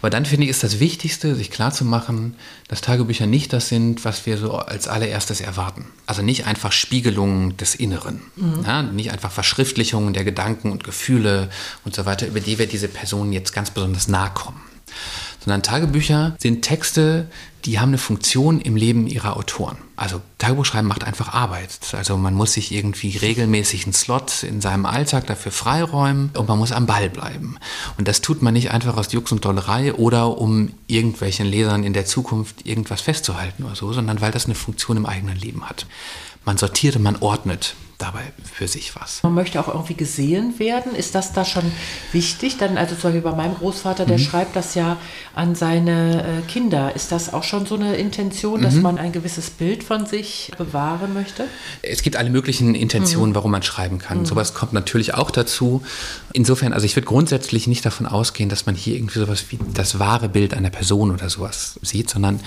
Aber dann finde ich, ist das Wichtigste, sich klarzumachen, dass Tagebücher nicht das sind, was wir so als allererstes erwarten. Also nicht einfach Spiegelungen des Inneren. Ja? Nicht einfach Verschriftlichungen der Gedanken und Gefühle und so weiter, über die wir diese Personen jetzt ganz besonders nahe kommen. Sondern Tagebücher sind Texte, die haben eine Funktion im Leben ihrer Autoren. Also Tagebuchschreiben macht einfach Arbeit. Also man muss sich irgendwie regelmäßig einen Slot in seinem Alltag dafür freiräumen und man muss am Ball bleiben. Und das tut man nicht einfach aus Jux und Dollerei oder um irgendwelchen Lesern in der Zukunft irgendwas festzuhalten oder so, sondern weil das eine Funktion im eigenen Leben hat. Man sortiert und man ordnet dabei für sich was. Man möchte auch irgendwie gesehen werden. Ist das da schon wichtig? Dann, also zum Beispiel bei meinem Großvater, der schreibt das ja an seine Kinder. Ist das auch schon so eine Intention, dass man ein gewisses Bild von sich bewahren möchte? Es gibt alle möglichen Intentionen, warum man schreiben kann. Sowas kommt natürlich auch dazu. Insofern, also ich würde grundsätzlich nicht davon ausgehen, dass man hier irgendwie sowas wie das wahre Bild einer Person oder sowas sieht, sondern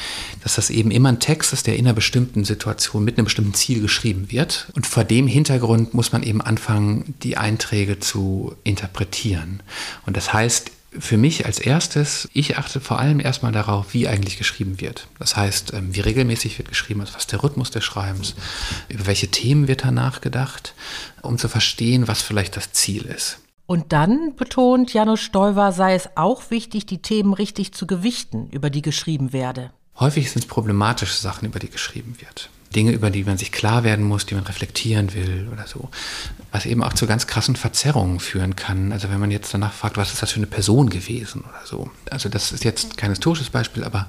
dass das eben immer ein Text ist, der in einer bestimmten Situation mit einem bestimmten Ziel geschrieben wird. Und vor dem Hintergrund muss man eben anfangen, die Einträge zu interpretieren. Und das heißt, Für mich als erstes, ich achte vor allem erstmal darauf, wie eigentlich geschrieben wird. Das heißt, wie regelmäßig wird geschrieben, was ist der Rhythmus des Schreibens, über welche Themen wird da nachgedacht, um zu verstehen, was vielleicht das Ziel ist. Und dann, betont Janus Steuwer, sei es auch wichtig, die Themen richtig zu gewichten, über die geschrieben werde. Häufig sind es problematische Sachen, über die geschrieben wird. Dinge, über die man sich klar werden muss, die man reflektieren will oder so. Was eben auch zu ganz krassen Verzerrungen führen kann. Also wenn man jetzt danach fragt, was ist das für eine Person gewesen oder so. Also das ist jetzt kein historisches Beispiel, aber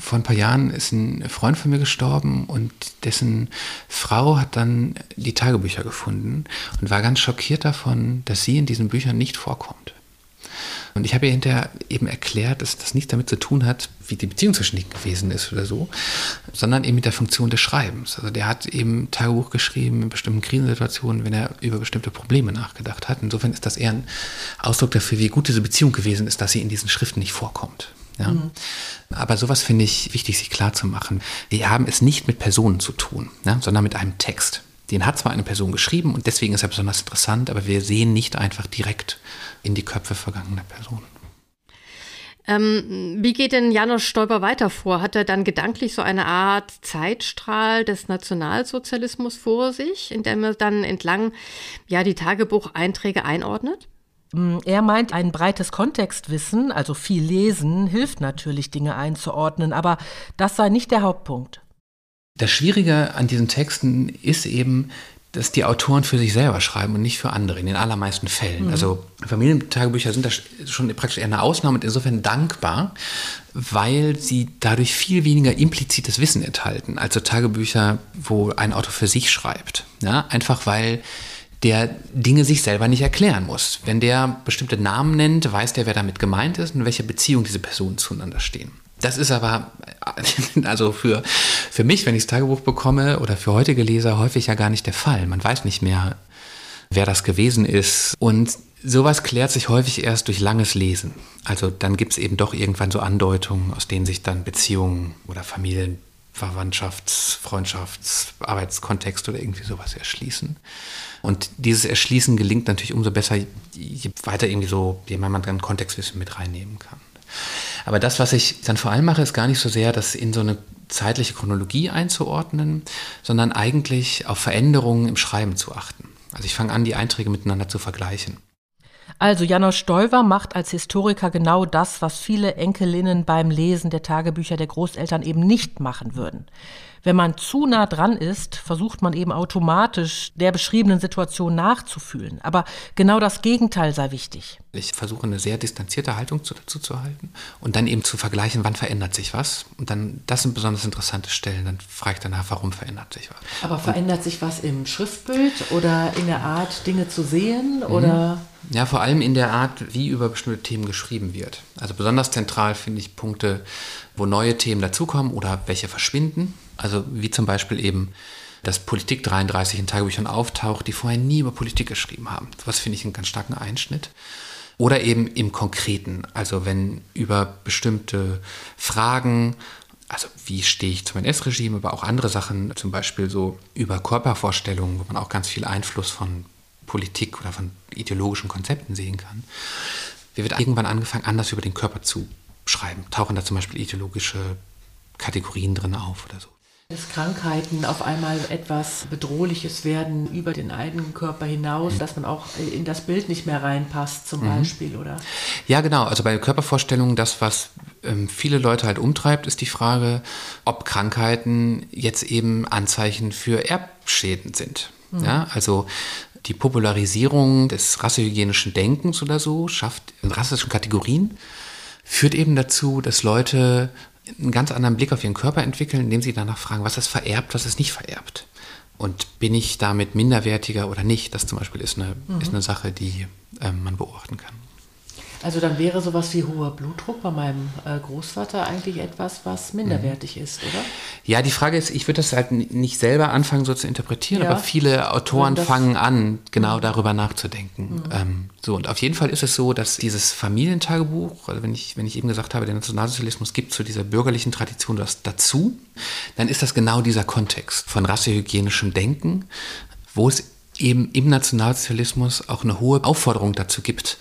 vor ein paar Jahren ist ein Freund von mir gestorben und dessen Frau hat dann die Tagebücher gefunden und war ganz schockiert davon, dass sie in diesen Büchern nicht vorkommt. Und ich habe ihr hinterher eben erklärt, dass das nichts damit zu tun hat, wie die Beziehung zwischen ihnen gewesen ist oder so, sondern eben mit der Funktion des Schreibens. Also der hat eben Tagebuch geschrieben in bestimmten Krisensituationen, wenn er über bestimmte Probleme nachgedacht hat. Insofern ist das eher ein Ausdruck dafür, wie gut diese Beziehung gewesen ist, dass sie in diesen Schriften nicht vorkommt. Ja? Mhm. Aber sowas finde ich wichtig, sich klarzumachen. Wir haben es nicht mit Personen zu tun, ja, sondern mit einem Text. Den hat zwar eine Person geschrieben und deswegen ist er besonders interessant, aber wir sehen nicht einfach direkt in die Köpfe vergangener Personen. Wie geht denn Janus Steuwer weiter vor? Hat er dann gedanklich so eine Art Zeitstrahl des Nationalsozialismus vor sich, in dem er dann entlang die Tagebucheinträge einordnet? Er meint, ein breites Kontextwissen, also viel Lesen, hilft natürlich, Dinge einzuordnen, aber das sei nicht der Hauptpunkt. Das Schwierige an diesen Texten ist eben, dass die Autoren für sich selber schreiben und nicht für andere, in den allermeisten Fällen. Mhm. Also Familientagebücher sind da schon praktisch eher eine Ausnahme und insofern dankbar, weil sie dadurch viel weniger implizites Wissen enthalten, als so Tagebücher, wo ein Autor für sich schreibt. Ja, einfach weil der Dinge sich selber nicht erklären muss. Wenn der bestimmte Namen nennt, weiß der, wer damit gemeint ist und in welcher Beziehung diese Personen zueinander stehen. Das ist aber, also für mich, wenn ich das Tagebuch bekomme oder für heutige Leser, häufig ja gar nicht der Fall. Man weiß nicht mehr, wer das gewesen ist. Und sowas klärt sich häufig erst durch langes Lesen. Also dann gibt es eben doch irgendwann so Andeutungen, aus denen sich dann Beziehungen oder Familien, Verwandtschafts-, Freundschafts-, Arbeitskontext oder irgendwie sowas erschließen. Und dieses Erschließen gelingt natürlich umso besser, je weiter irgendwie so, je mehr man dann Kontextwissen mit reinnehmen kann. Aber das, was ich dann vor allem mache, ist gar nicht so sehr, das in so eine zeitliche Chronologie einzuordnen, sondern eigentlich auf Veränderungen im Schreiben zu achten. Also ich fange an, die Einträge miteinander zu vergleichen. Also Janus Steuwer macht als Historiker genau das, was viele Enkelinnen beim Lesen der Tagebücher der Großeltern eben nicht machen würden. Wenn man zu nah dran ist, versucht man eben automatisch der beschriebenen Situation nachzufühlen. Aber genau das Gegenteil sei wichtig. Ich versuche eine sehr distanzierte Haltung dazu zu halten und dann eben zu vergleichen, wann verändert sich was. Und dann, das sind besonders interessante Stellen, dann frage ich danach, warum verändert sich was. Aber verändert sich was im Schriftbild oder in der Art, Dinge zu sehen oder... Ja, vor allem in der Art, wie über bestimmte Themen geschrieben wird. Also besonders zentral finde ich Punkte, wo neue Themen dazukommen oder welche verschwinden. Also wie zum Beispiel eben, dass Politik 33 in Tagebüchern auftaucht, die vorher nie über Politik geschrieben haben. Das finde ich einen ganz starken Einschnitt. Oder eben im Konkreten, also wenn über bestimmte Fragen, also wie stehe ich zum NS-Regime, aber auch andere Sachen, zum Beispiel so über Körpervorstellungen, wo man auch ganz viel Einfluss von Politik oder von ideologischen Konzepten sehen kann. Wir wird irgendwann angefangen, anders über den Körper zu schreiben. Tauchen da zum Beispiel ideologische Kategorien drin auf oder so. Dass Krankheiten auf einmal etwas Bedrohliches werden über den eigenen Körper hinaus, dass man auch in das Bild nicht mehr reinpasst zum Beispiel, oder? Ja, genau. Also bei Körpervorstellungen, das, was viele Leute halt umtreibt, ist die Frage, ob Krankheiten jetzt eben Anzeichen für Erbschäden sind. Ja, also die Popularisierung des rassehygienischen Denkens oder so schafft in rassischen Kategorien, führt eben dazu, dass Leute einen ganz anderen Blick auf ihren Körper entwickeln, indem sie danach fragen, was ist vererbt, was ist nicht vererbt. Und bin ich damit minderwertiger oder nicht? Das zum Beispiel ist eine Sache, die man beobachten kann. Also dann wäre sowas wie hoher Blutdruck bei meinem Großvater eigentlich etwas, was minderwertig ist, oder? Ja, die Frage ist, ich würde das halt nicht selber anfangen so zu interpretieren, aber viele Autoren fangen an, genau darüber nachzudenken. Und auf jeden Fall ist es so, dass dieses Familientagebuch, also wenn ich eben gesagt habe, der Nationalsozialismus gibt zu dieser bürgerlichen Tradition das dazu, dann ist das genau dieser Kontext von rassehygienischem Denken, wo es eben im Nationalsozialismus auch eine hohe Aufforderung dazu gibt,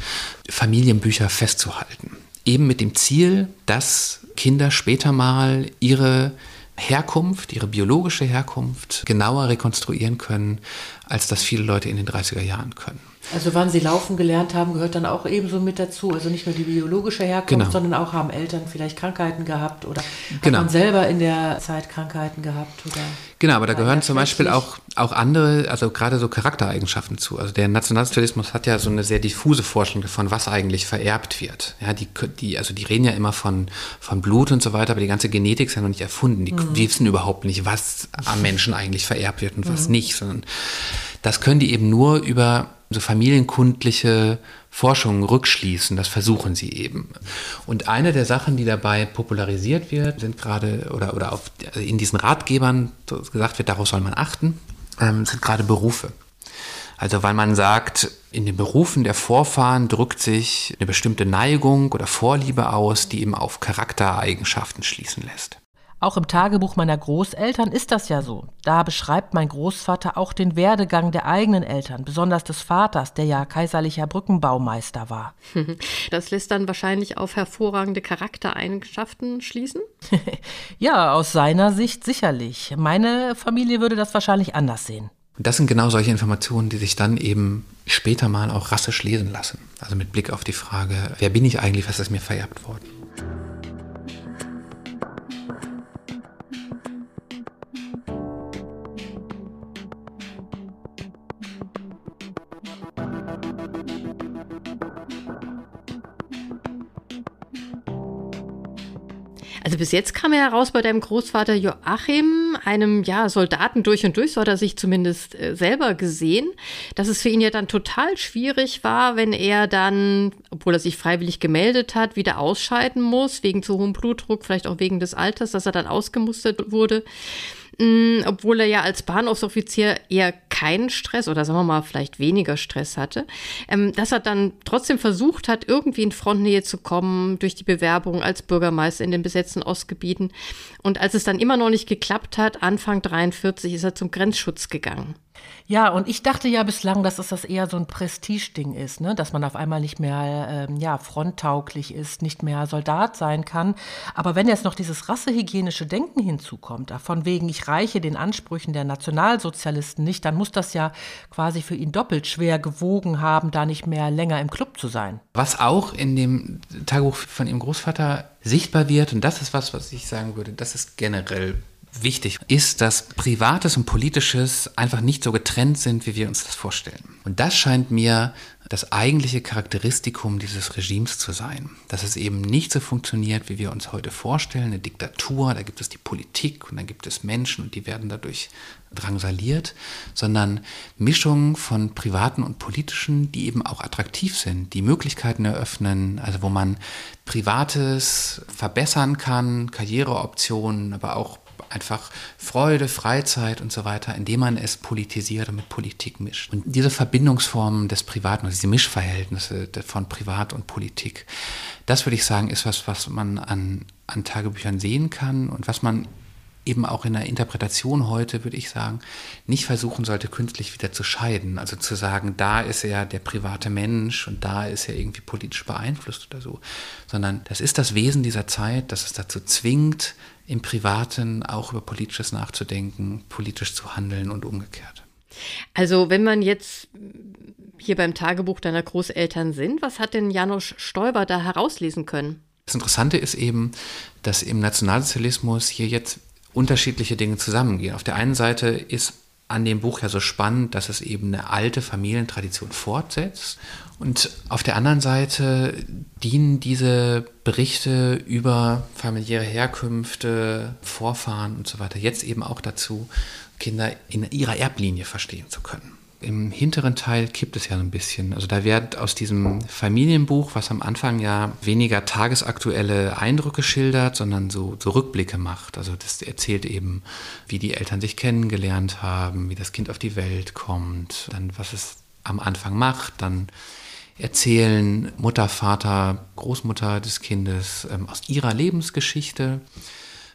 Familienbücher festzuhalten. Eben mit dem Ziel, dass Kinder später mal ihre Herkunft, ihre biologische Herkunft genauer rekonstruieren können, als das viele Leute in den 30er Jahren können. Also wann sie laufen gelernt haben, gehört dann auch ebenso mit dazu. Also nicht nur die biologische Herkunft, genau, sondern auch haben Eltern vielleicht Krankheiten gehabt oder genau, hat man selber in der Zeit Krankheiten gehabt. Oder genau, aber da gehören zum Beispiel auch andere, also gerade so Charaktereigenschaften zu. Also der Nationalsozialismus hat ja so eine sehr diffuse Vorstellung von, was eigentlich vererbt wird. Ja, die reden ja immer von Blut und so weiter, aber die ganze Genetik ist ja noch nicht erfunden. Die wissen überhaupt nicht, was am Menschen eigentlich vererbt wird und was nicht, sondern das können die eben nur über so familienkundliche Forschungen rückschließen. Das versuchen sie eben. Und eine der Sachen, die dabei popularisiert wird, sind gerade, oder in diesen Ratgebern gesagt wird, darauf soll man achten, sind gerade Berufe. Also weil man sagt, in den Berufen der Vorfahren drückt sich eine bestimmte Neigung oder Vorliebe aus, die eben auf Charaktereigenschaften schließen lässt. Auch im Tagebuch meiner Großeltern ist das ja so. Da beschreibt mein Großvater auch den Werdegang der eigenen Eltern, besonders des Vaters, der ja kaiserlicher Brückenbaumeister war. Das lässt dann wahrscheinlich auf hervorragende Charaktereigenschaften schließen? Ja, aus seiner Sicht sicherlich. Meine Familie würde das wahrscheinlich anders sehen. Das sind genau solche Informationen, die sich dann eben später mal auch rassisch lesen lassen. Also mit Blick auf die Frage, wer bin ich eigentlich, was ist mir vererbt worden? Also bis jetzt kam er heraus bei deinem Großvater Joachim, einem Soldaten durch und durch, so hat er sich zumindest selber gesehen, dass es für ihn ja dann total schwierig war, wenn er dann, obwohl er sich freiwillig gemeldet hat, wieder ausscheiden muss, wegen zu hohem Blutdruck, vielleicht auch wegen des Alters, dass er dann ausgemustert wurde. Obwohl er ja als Bahnhofsoffizier eher keinen Stress oder sagen wir mal vielleicht weniger Stress hatte, dass er dann trotzdem versucht hat, irgendwie in Frontnähe zu kommen durch die Bewerbung als Bürgermeister in den besetzten Ostgebieten. Und als es dann immer noch nicht geklappt hat, Anfang 1943 ist er zum Grenzschutz gegangen. Ja, und ich dachte ja bislang, dass das eher so ein Prestigeding ist, ne? Dass man auf einmal nicht mehr fronttauglich ist, nicht mehr Soldat sein kann. Aber wenn jetzt noch dieses rassehygienische Denken hinzukommt, von wegen ich reiche den Ansprüchen der Nationalsozialisten nicht, dann muss das ja quasi für ihn doppelt schwer gewogen haben, da nicht mehr länger im Club zu sein. Was auch in dem Tagebuch von ihrem Großvater sichtbar wird, und das ist was ich sagen würde, das ist generell wichtig ist, dass Privates und Politisches einfach nicht so getrennt sind, wie wir uns das vorstellen. Und das scheint mir das eigentliche Charakteristikum dieses Regimes zu sein. Dass es eben nicht so funktioniert, wie wir uns heute vorstellen. Eine Diktatur, da gibt es die Politik und dann gibt es Menschen und die werden dadurch drangsaliert, sondern Mischungen von Privaten und Politischen, die eben auch attraktiv sind, die Möglichkeiten eröffnen, also wo man Privates verbessern kann, Karriereoptionen, aber auch einfach Freude, Freizeit und so weiter, indem man es politisiert und mit Politik mischt. Und diese Verbindungsformen des Privaten, also diese Mischverhältnisse von Privat und Politik, das würde ich sagen, ist was man an Tagebüchern sehen kann und was man eben auch in der Interpretation heute, würde ich sagen, nicht versuchen sollte, künstlich wieder zu scheiden. Also zu sagen, da ist er der private Mensch und da ist er irgendwie politisch beeinflusst oder so. Sondern das ist das Wesen dieser Zeit, dass es dazu zwingt, im Privaten auch über Politisches nachzudenken, politisch zu handeln und umgekehrt. Also wenn man jetzt hier beim Tagebuch deiner Großeltern sind, was hat denn Janus Steuwer da herauslesen können? Das Interessante ist eben, dass im Nationalsozialismus hier jetzt unterschiedliche Dinge zusammengehen. Auf der einen Seite ist an dem Buch ja so spannend, dass es eben eine alte Familientradition fortsetzt. Und auf der anderen Seite dienen diese Berichte über familiäre Herkünfte, Vorfahren und so weiter jetzt eben auch dazu, Kinder in ihrer Erblinie verstehen zu können. Im hinteren Teil kippt es ja so ein bisschen. Also da wird aus diesem Familienbuch, was am Anfang ja weniger tagesaktuelle Eindrücke schildert, sondern so Rückblicke macht. Also das erzählt eben, wie die Eltern sich kennengelernt haben, wie das Kind auf die Welt kommt, dann was es am Anfang macht, dann erzählen Mutter, Vater, Großmutter des Kindes aus ihrer Lebensgeschichte.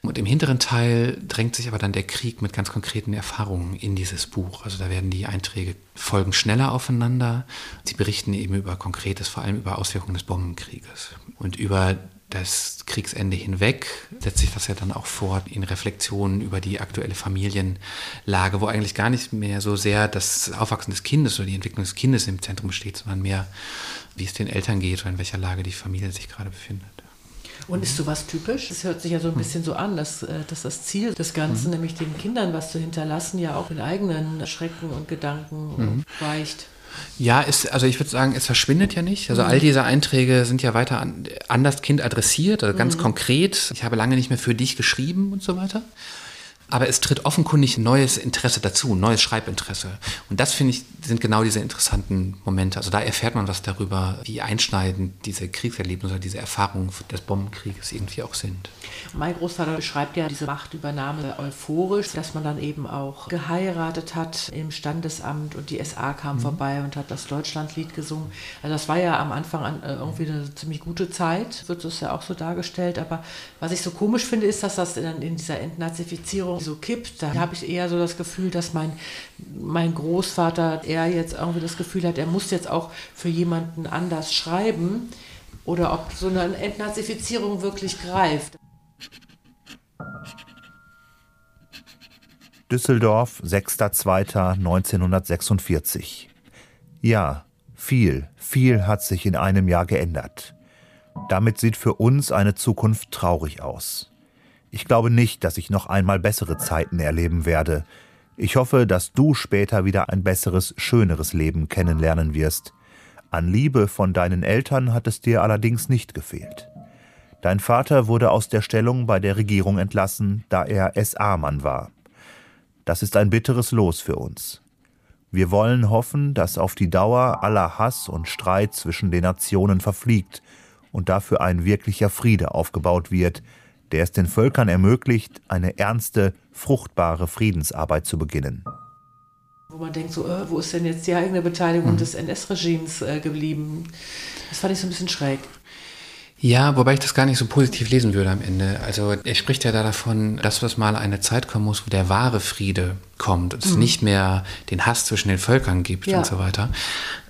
Und im hinteren Teil drängt sich aber dann der Krieg mit ganz konkreten Erfahrungen in dieses Buch. Also da werden die Einträge folgen schneller aufeinander. Sie berichten eben über Konkretes, vor allem über Auswirkungen des Bombenkrieges. Und über das Kriegsende hinweg setzt sich das ja dann auch fort in Reflexionen über die aktuelle Familienlage, wo eigentlich gar nicht mehr so sehr das Aufwachsen des Kindes oder die Entwicklung des Kindes im Zentrum steht, sondern mehr, wie es den Eltern geht oder in welcher Lage die Familie sich gerade befindet. Und ist sowas typisch? Es hört sich ja so ein bisschen so an, dass das Ziel des Ganzen, nämlich den Kindern was zu hinterlassen, ja auch in eigenen Schrecken und Gedanken weicht. Ja, also ich würde sagen, es verschwindet ja nicht. Also all diese Einträge sind ja weiter an das Kind adressiert, also ganz konkret. Ich habe lange nicht mehr für dich geschrieben und so weiter. Aber es tritt offenkundig ein neues Interesse dazu, ein neues Schreibinteresse. Und das, finde ich, sind genau diese interessanten Momente. Also da erfährt man was darüber, wie einschneidend diese Kriegserlebnisse oder diese Erfahrungen des Bombenkrieges irgendwie auch sind. Mein Großvater beschreibt ja diese Machtübernahme euphorisch, dass man dann eben auch geheiratet hat im Standesamt und die SA kam vorbei und hat das Deutschlandlied gesungen. Also das war ja am Anfang irgendwie eine ziemlich gute Zeit, wird es ja auch so dargestellt. Aber was ich so komisch finde, ist, dass das in dieser Entnazifizierung so kippt. Da habe ich eher so das Gefühl, dass mein Großvater eher jetzt irgendwie das Gefühl hat, er muss jetzt auch für jemanden anders schreiben oder ob so eine Entnazifizierung wirklich greift. Düsseldorf, 6.2.1946. Ja, viel hat sich in einem Jahr geändert. Damit sieht für uns eine Zukunft traurig aus. Ich glaube nicht, dass ich noch einmal bessere Zeiten erleben werde. Ich hoffe, dass du später wieder ein besseres, schöneres Leben kennenlernen wirst. An Liebe von deinen Eltern hat es dir allerdings nicht gefehlt. Dein Vater wurde aus der Stellung bei der Regierung entlassen, da er SA-Mann war. Das ist ein bitteres Los für uns. Wir wollen hoffen, dass auf die Dauer aller Hass und Streit zwischen den Nationen verfliegt und dafür ein wirklicher Friede aufgebaut wird, der es den Völkern ermöglicht, eine ernste, fruchtbare Friedensarbeit zu beginnen. Wo man denkt, so, wo ist denn jetzt die eigene Beteiligung des NS-Regimes geblieben? Das fand ich so ein bisschen schräg. Ja, wobei ich das gar nicht so positiv lesen würde am Ende. Also er spricht ja da davon, dass es mal eine Zeit kommen muss, wo der wahre Friede kommt und es nicht mehr den Hass zwischen den Völkern gibt und so weiter.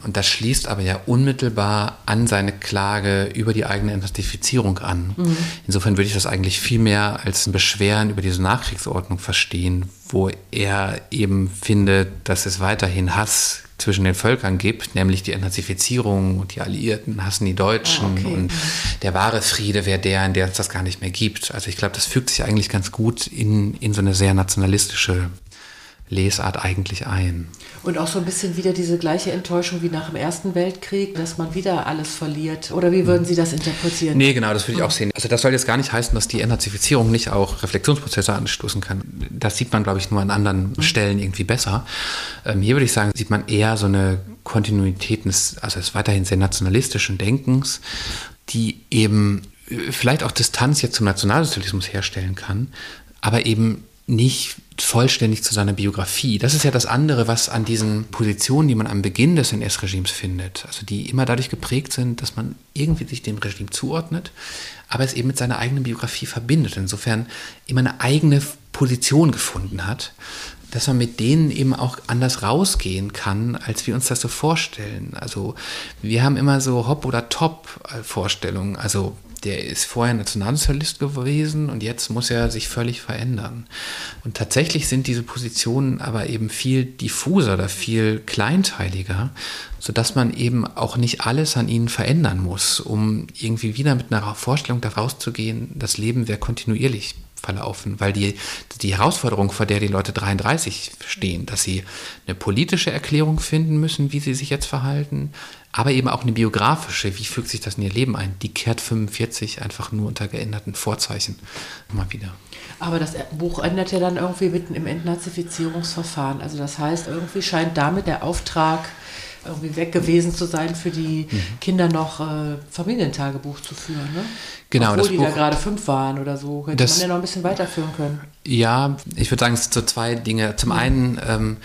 Und das schließt aber ja unmittelbar an seine Klage über die eigene Entnazifizierung an. Insofern würde ich das eigentlich viel mehr als ein Beschweren über diese Nachkriegsordnung verstehen, wo er eben findet, dass es weiterhin Hass zwischen den Völkern gibt, nämlich die Entnazifizierung und die Alliierten hassen die Deutschen und der wahre Friede wäre der, in der es das gar nicht mehr gibt. Also ich glaube, das fügt sich eigentlich ganz gut in so eine sehr nationalistische Lesart eigentlich ein. Und auch so ein bisschen wieder diese gleiche Enttäuschung wie nach dem Ersten Weltkrieg, dass man wieder alles verliert. Oder wie würden Sie das interpretieren? Nee, genau, das würde ich auch sehen. Also das soll jetzt gar nicht heißen, dass die Entnazifizierung nicht auch Reflexionsprozesse anstoßen kann. Das sieht man, glaube ich, nur an anderen Stellen irgendwie besser. Hier würde ich sagen, sieht man eher so eine Kontinuität des weiterhin sehr nationalistischen Denkens, die eben vielleicht auch Distanz jetzt zum Nationalsozialismus herstellen kann, aber eben nicht vollständig zu seiner Biografie. Das ist ja das andere, was an diesen Positionen, die man am Beginn des NS-Regimes findet, also die immer dadurch geprägt sind, dass man irgendwie sich dem Regime zuordnet, aber es eben mit seiner eigenen Biografie verbindet. Insofern immer eine eigene Position gefunden hat, dass man mit denen eben auch anders rausgehen kann, als wir uns das so vorstellen. Also wir haben immer so Hop- oder Top-Vorstellungen, also der ist vorher Nationalsozialist gewesen und jetzt muss er sich völlig verändern. Und tatsächlich sind diese Positionen aber eben viel diffuser oder viel kleinteiliger, sodass man eben auch nicht alles an ihnen verändern muss, um irgendwie wieder mit einer Vorstellung daraus zu gehen, das Leben wäre kontinuierlich verlaufen, weil die Herausforderung, vor der die Leute 33 stehen, dass sie eine politische Erklärung finden müssen, wie sie sich jetzt verhalten, aber eben auch eine biografische, wie fügt sich das in ihr Leben ein, die kehrt 45 einfach nur unter geänderten Vorzeichen mal wieder. Aber das Buch endet ja dann irgendwie mitten im Entnazifizierungsverfahren, also das heißt, irgendwie scheint damit der Auftrag irgendwie weg gewesen zu sein, für die Kinder noch Familientagebuch zu führen, ne? Genau, obwohl das die Buch, da gerade 5 waren oder so, hätte man ja noch ein bisschen weiterführen können. Ja, ich würde sagen, es sind so zwei Dinge. Zum einen,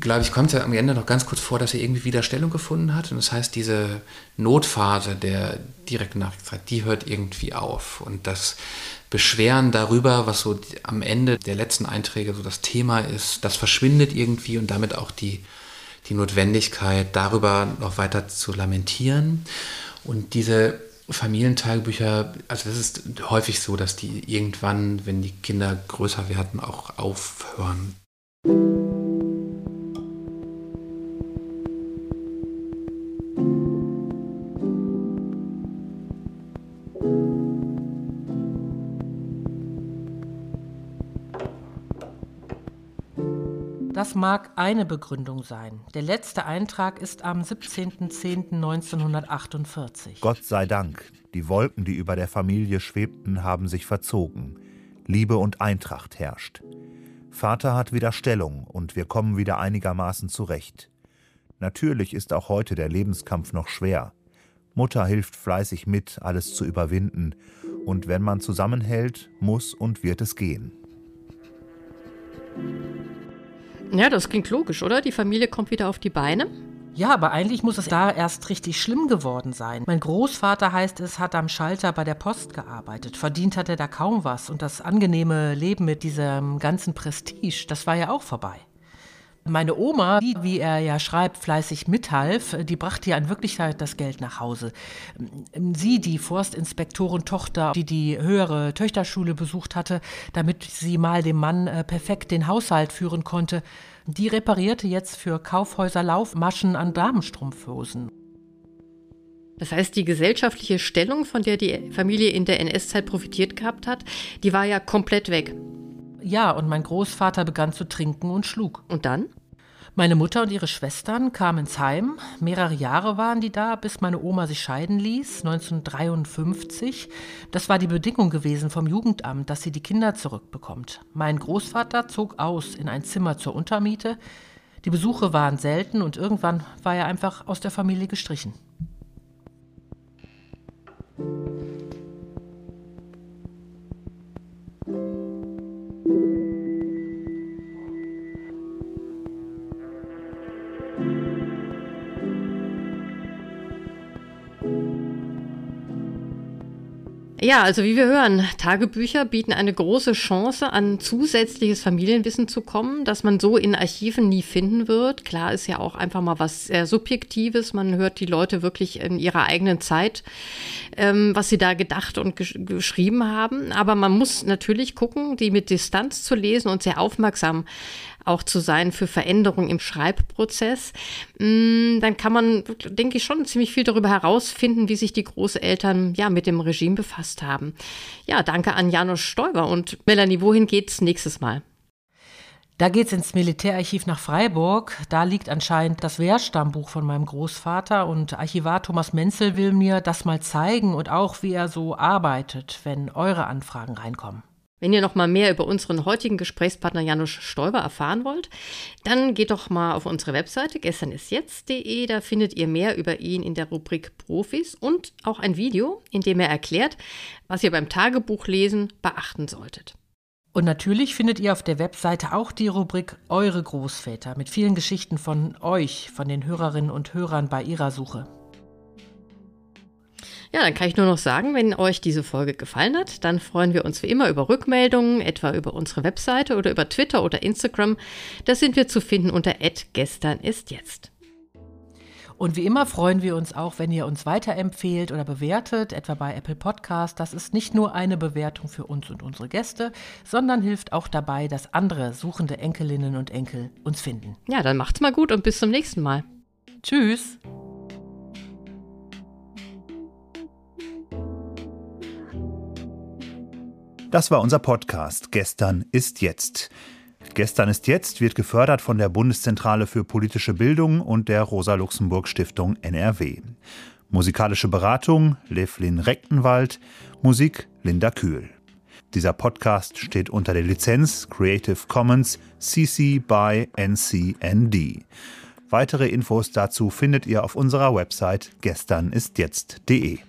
glaube ich, kommt es ja am Ende noch ganz kurz vor, dass er irgendwie wieder Stellung gefunden hat. Und das heißt, diese Notphase der direkten Nachkriegszeit, die hört irgendwie auf. Und das beschweren darüber, was so am Ende der letzten Einträge so das Thema ist. Das verschwindet irgendwie und damit auch die Notwendigkeit, darüber noch weiter zu lamentieren. Und diese Familientagebücher, also das ist häufig so, dass die irgendwann, wenn die Kinder größer werden, auch aufhören. Das mag eine Begründung sein. Der letzte Eintrag ist am 17.10.1948. Gott sei Dank, die Wolken, die über der Familie schwebten, haben sich verzogen. Liebe und Eintracht herrscht. Vater hat wieder Stellung und wir kommen wieder einigermaßen zurecht. Natürlich ist auch heute der Lebenskampf noch schwer. Mutter hilft fleißig mit, alles zu überwinden. Und wenn man zusammenhält, muss und wird es gehen. Ja, das klingt logisch, oder? Die Familie kommt wieder auf die Beine. Ja, aber eigentlich muss es da erst richtig schlimm geworden sein. Mein Großvater, heißt es, hat am Schalter bei der Post gearbeitet. Verdient hat er da kaum was. Und das angenehme Leben mit diesem ganzen Prestige, das war ja auch vorbei. Meine Oma, die, wie er ja schreibt, fleißig mithalf, die brachte ja in Wirklichkeit das Geld nach Hause. Sie, die Forstinspektorentochter, die die höhere Töchterschule besucht hatte, damit sie mal dem Mann perfekt den Haushalt führen konnte, die reparierte jetzt für Kaufhäuser Laufmaschen an Damenstrumpfhosen. Das heißt, die gesellschaftliche Stellung, von der die Familie in der NS-Zeit profitiert gehabt hat, die war ja komplett weg. Ja, und mein Großvater begann zu trinken und schlug. Und dann? Meine Mutter und ihre Schwestern kamen ins Heim. Mehrere Jahre waren die da, bis meine Oma sich scheiden ließ, 1953. Das war die Bedingung gewesen vom Jugendamt, dass sie die Kinder zurückbekommt. Mein Großvater zog aus in ein Zimmer zur Untermiete. Die Besuche waren selten und irgendwann war er einfach aus der Familie gestrichen. Ja, also wie wir hören, Tagebücher bieten eine große Chance, an zusätzliches Familienwissen zu kommen, das man so in Archiven nie finden wird. Klar ist ja auch einfach mal was sehr Subjektives. Man hört die Leute wirklich in ihrer eigenen Zeit, was sie da gedacht und geschrieben haben. Aber man muss natürlich gucken, die mit Distanz zu lesen und sehr aufmerksam auch zu sein für Veränderungen im Schreibprozess, dann kann man, denke ich, schon ziemlich viel darüber herausfinden, wie sich die Großeltern ja mit dem Regime befasst haben. Ja, danke an Janus Steuwer und Melanie, wohin geht's nächstes Mal? Da geht's ins Militärarchiv nach Freiburg. Da liegt anscheinend das Wehrstammbuch von meinem Großvater und Archivar Thomas Menzel will mir das mal zeigen und auch, wie er so arbeitet, wenn eure Anfragen reinkommen. Wenn ihr noch mal mehr über unseren heutigen Gesprächspartner Janus Steuwer erfahren wollt, dann geht doch mal auf unsere Webseite gesternistjetzt.de, da findet ihr mehr über ihn in der Rubrik Profis und auch ein Video, in dem er erklärt, was ihr beim Tagebuchlesen beachten solltet. Und natürlich findet ihr auf der Webseite auch die Rubrik Eure Großväter mit vielen Geschichten von euch, von den Hörerinnen und Hörern bei ihrer Suche. Ja, dann kann ich nur noch sagen, wenn euch diese Folge gefallen hat, dann freuen wir uns wie immer über Rückmeldungen, etwa über unsere Webseite oder über Twitter oder Instagram. Da sind wir zu finden unter @gesternistjetzt. Und wie immer freuen wir uns auch, wenn ihr uns weiterempfehlt oder bewertet, etwa bei Apple Podcast. Das ist nicht nur eine Bewertung für uns und unsere Gäste, sondern hilft auch dabei, dass andere suchende Enkelinnen und Enkel uns finden. Ja, dann macht's mal gut und bis zum nächsten Mal. Tschüss. Das war unser Podcast Gestern ist jetzt. Gestern ist jetzt wird gefördert von der Bundeszentrale für politische Bildung und der Rosa-Luxemburg-Stiftung NRW. Musikalische Beratung Leflin Rechtenwald, Musik Linda Kühl. Dieser Podcast steht unter der Lizenz Creative Commons CC by NC-ND. Weitere Infos dazu findet ihr auf unserer Website gesternistjetzt.de.